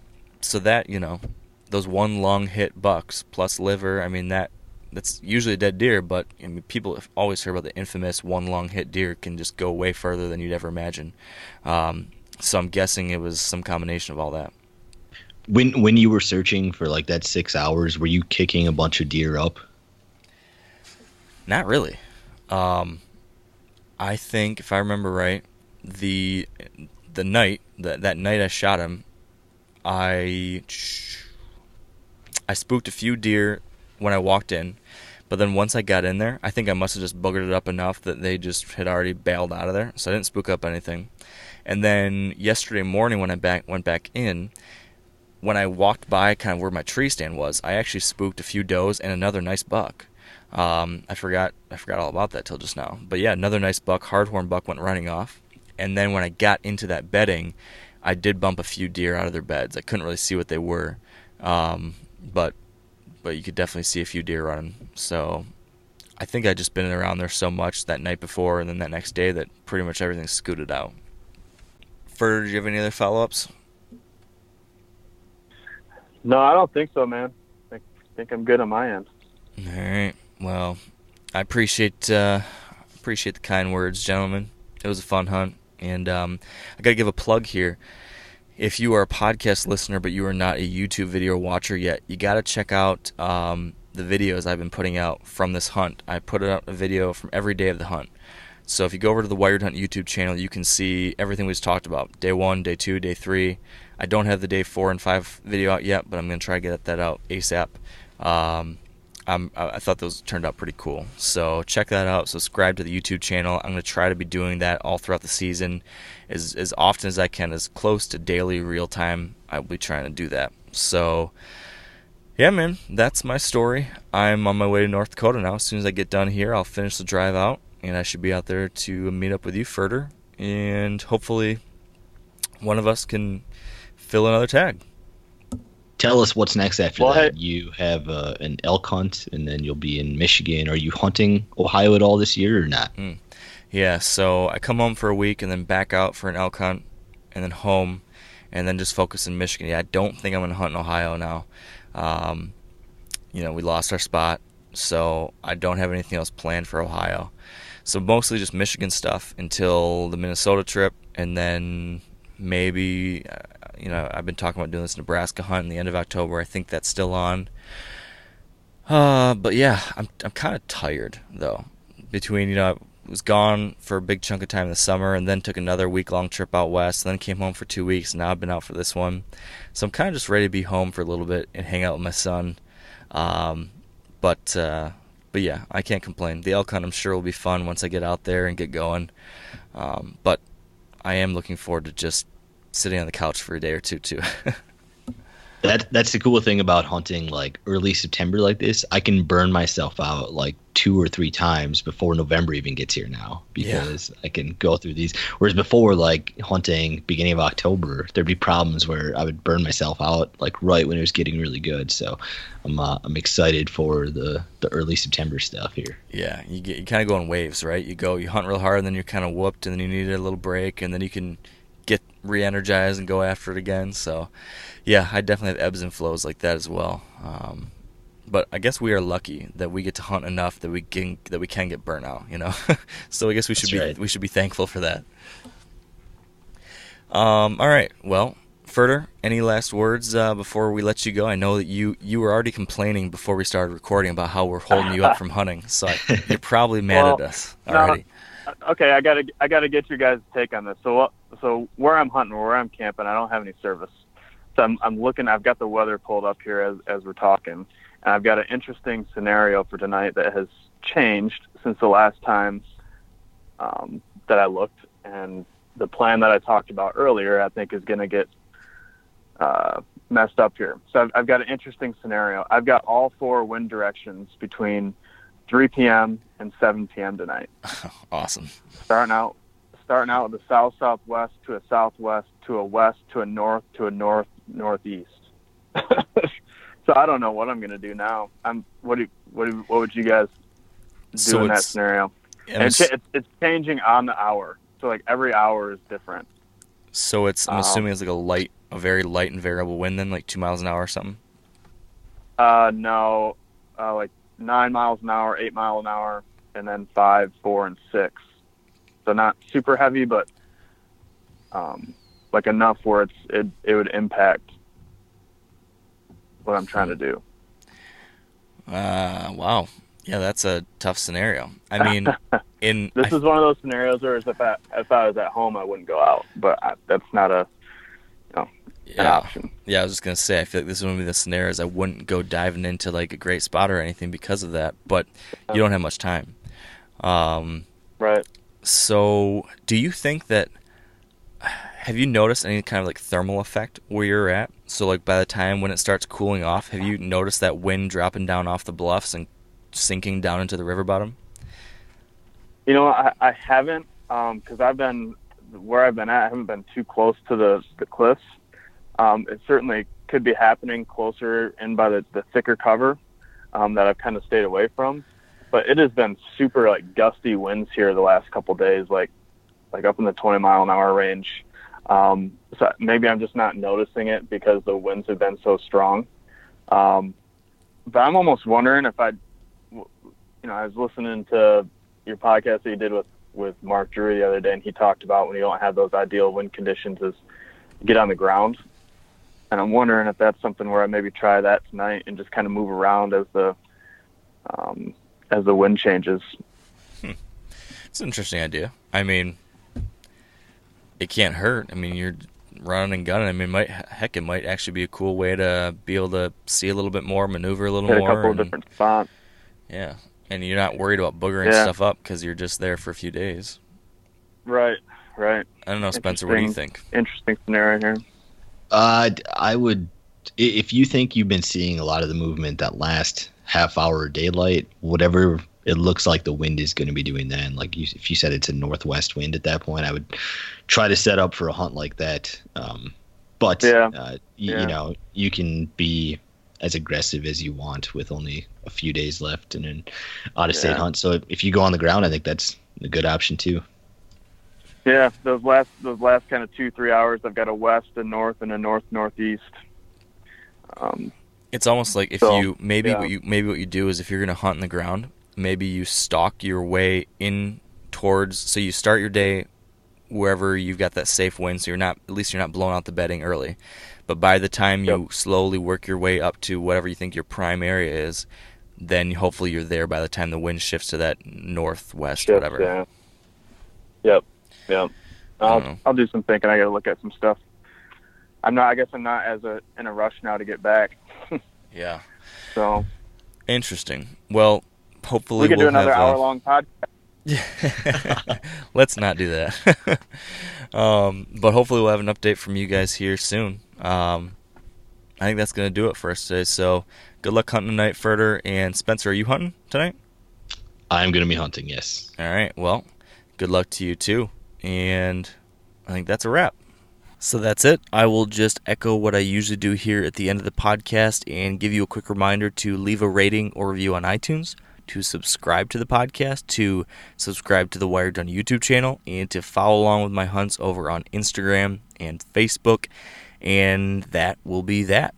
that, you know, those one lung hit bucks plus liver, I mean, that's usually a dead deer, but I mean, people have always heard about the infamous one lung hit deer can just go way further than you'd ever imagine. So I'm guessing it was some combination of all that. When you were searching for like that 6 hours, were you kicking a bunch of deer up? Not really. I think if I remember right, the night that night I shot him, I spooked a few deer when I walked in, but then once I got in there, I think I must have just boogered it up enough that they just had already bailed out of there, so I didn't spook up anything. And then yesterday morning when I went back in, when I walked by kind of where my tree stand was, I actually spooked a few does and another nice buck. I forgot all about that till just now. But yeah, another nice buck, hardhorn buck, went running off. And then when I got into that bedding, I did bump a few deer out of their beds. I couldn't really see what they were, but you could definitely see a few deer running. So I think I'd just been around there so much that night before and then that next day that pretty much everything scooted out. Furter, do you have any other follow-ups? No, I don't think so, man. I think I'm good on my end. All right. Well, I appreciate the kind words, gentlemen. It was a fun hunt, and I gotta give a plug here. If you are a podcast listener but you are not a YouTube video watcher yet, you gotta check out the videos I've been putting out from this hunt. I put out a video from every day of the hunt. So if you go over to the Wired Hunt YouTube channel, you can see everything we just talked about. Day 1, day 2, day 3. I don't have the day 4 and 5 video out yet, but I'm going to try to get that out ASAP. I thought those turned out pretty cool. So check that out. Subscribe to the YouTube channel. I'm going to try to be doing that all throughout the season as often as I can, as close to daily real time. I'll be trying to do that. So yeah, man, that's my story. I'm on my way to North Dakota now. As soon as I get done here, I'll finish the drive out, and I should be out there to meet up with you, Furter, and hopefully one of us can fill another tag. Tell us what's next after that. You have an elk hunt, and then you'll be in Michigan. Are you hunting Ohio at all this year or not? Yeah, so I come home for a week and then back out for an elk hunt, and then home, and then just focus in Michigan. Yeah, I don't think I'm going to hunt in Ohio now. You know, we lost our spot, so I don't have anything else planned for Ohio. So mostly just Michigan stuff until the Minnesota trip, and then maybe, you know, I've been talking about doing this Nebraska hunt in the end of October. I think that's still on. But yeah, I'm kind of tired though. Between, you know, I was gone for a big chunk of time in the summer, and then took another week-long trip out west, and then came home for 2 weeks. And now I've been out for this one, so I'm kind of just ready to be home for a little bit and hang out with my son. But yeah, I can't complain. The elk hunt, I'm sure, will be fun once I get out there and get going. But I am looking forward to just sitting on the couch for a day or two, too. That's the cool thing about hunting, like, early September like this. I can burn myself out, like, 2 or 3 times before November even gets here now. Because yeah, I can go through these. Whereas before, like, hunting beginning of October, there'd be problems where I would burn myself out, like, right when it was getting really good. So I'm excited for the early September stuff here. Yeah, you kind of go in waves, right? You hunt real hard, and then you're kind of whooped, and then you need a little break, and then you can get re-energized and go after it again. So yeah, I definitely have ebbs and flows like that as well. But I guess we are lucky that we get to hunt enough that we can get burnt out, you know. So I guess we should right. We should be thankful for that. All right, well, Furter, any last words before we let you go? I know that you were already complaining before we started recording about how we're holding you up from hunting, so you're probably mad at us already. Okay, I gotta get your guys' take on this. So where I'm hunting, where I'm camping, I don't have any service. So I'm looking. I've got the weather pulled up here as we're talking, I've got an interesting scenario for tonight that has changed since the last time that I looked, and the plan that I talked about earlier, I think, is going to get messed up here. So I've got an interesting scenario. I've got all four wind directions between 3 p.m. and 7 p.m. tonight. Awesome. Starting out with a south-southwest to a southwest to a west to a north-northeast. So I don't know what I'm going to do now. What would you guys do in that scenario? It's changing on the hour. So like every hour is different. So it's, I'm assuming it's like a very light and variable wind then, like 2 miles an hour or something? No, like 9 miles an hour, 8 miles an hour, and then 5, 4, and 6. So not super heavy, but like enough where it would impact what I'm trying to do. Wow. Yeah, that's a tough scenario. I mean, this is one of those scenarios where if I was at home, I wouldn't go out, but that's not an option. Yeah, I was just going to say, I feel like this is one of the scenarios I wouldn't go diving into like a great spot or anything because of that, but you don't have much time. Right. So do you think that, have you noticed any kind of like thermal effect where you're at? So like by the time when it starts cooling off, have you noticed that wind dropping down off the bluffs and sinking down into the river bottom? You know, I haven't, because I haven't been too close to the cliffs. It certainly could be happening closer in by the thicker cover that I've kind of stayed away from. But it has been super like gusty winds here the last couple of days, like up in the 20 mile an hour range. So maybe I'm just not noticing it because the winds have been so strong. But I'm almost wondering if I was listening to your podcast that you did with Mark Drury the other day, and he talked about when you don't have those ideal wind conditions is get on the ground. And I'm wondering if that's something where I maybe try that tonight and just kind of move around as the wind changes. It's an interesting idea. I mean, it can't hurt. I mean, you're running and gunning. I mean, it might actually be a cool way to be able to see a little bit more, maneuver a little more. Hit a couple of different spots. Yeah, and you're not worried about boogering stuff up because you're just there for a few days. Right. I don't know, Spencer, what do you think? Interesting scenario here. I would, if you think you've been seeing a lot of the movement that last half hour of daylight, whatever it looks like the wind is going to be doing then. Like if you said it's a northwest wind at that point, I would try to set up for a hunt like that. You know, you can be as aggressive as you want with only a few days left and an out-of-state hunt. So if you go on the ground, I think that's a good option too. Yeah, those last kind of 2-3 hours, I've got a west, a north, and a north-northeast. It's almost like what you do is if you're going to hunt in the ground, maybe you stalk your way in towards. So you start your day wherever you've got that safe wind, so you're not blowing out the bedding early. But by the time you slowly work your way up to whatever you think your prime area is, then hopefully you're there by the time the wind shifts to that northwest, whatever. Yeah. Yep. I'll do some thinking. I got to look at some stuff. I guess I'm not in a rush now to get back. Yeah. So. Interesting. Well, hopefully we'll do another hour-long podcast. Let's not do that. But hopefully we'll have an update from you guys here soon. I think that's going to do it for us today. So good luck hunting tonight, Furter. And Spencer, are you hunting tonight? I'm going to be hunting, yes. All right. Well, good luck to you too. And I think that's a wrap. So that's it. I will just echo what I usually do here at the end of the podcast and give you a quick reminder to leave a rating or review on iTunes, to subscribe to the podcast, to subscribe to the Wired to Hunt YouTube channel, and to follow along with my hunts over on Instagram and Facebook. And that will be that.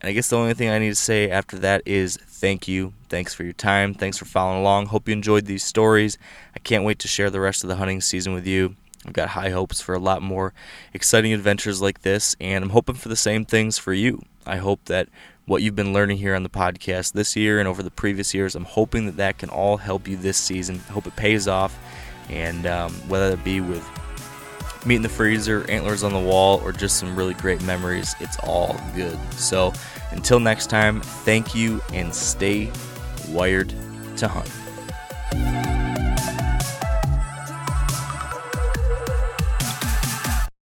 And I guess the only thing I need to say after that is thank you. Thanks for your time. Thanks for following along. Hope you enjoyed these stories. I can't wait to share the rest of the hunting season with you. I've got high hopes for a lot more exciting adventures like this, and I'm hoping for the same things for you. I hope that what you've been learning here on the podcast this year and over the previous years, I'm hoping that can all help you this season. I hope it pays off, and whether it be with meat in the freezer, antlers on the wall, or just some really great memories, it's all good. So until next time, thank you and stay wired to hunt.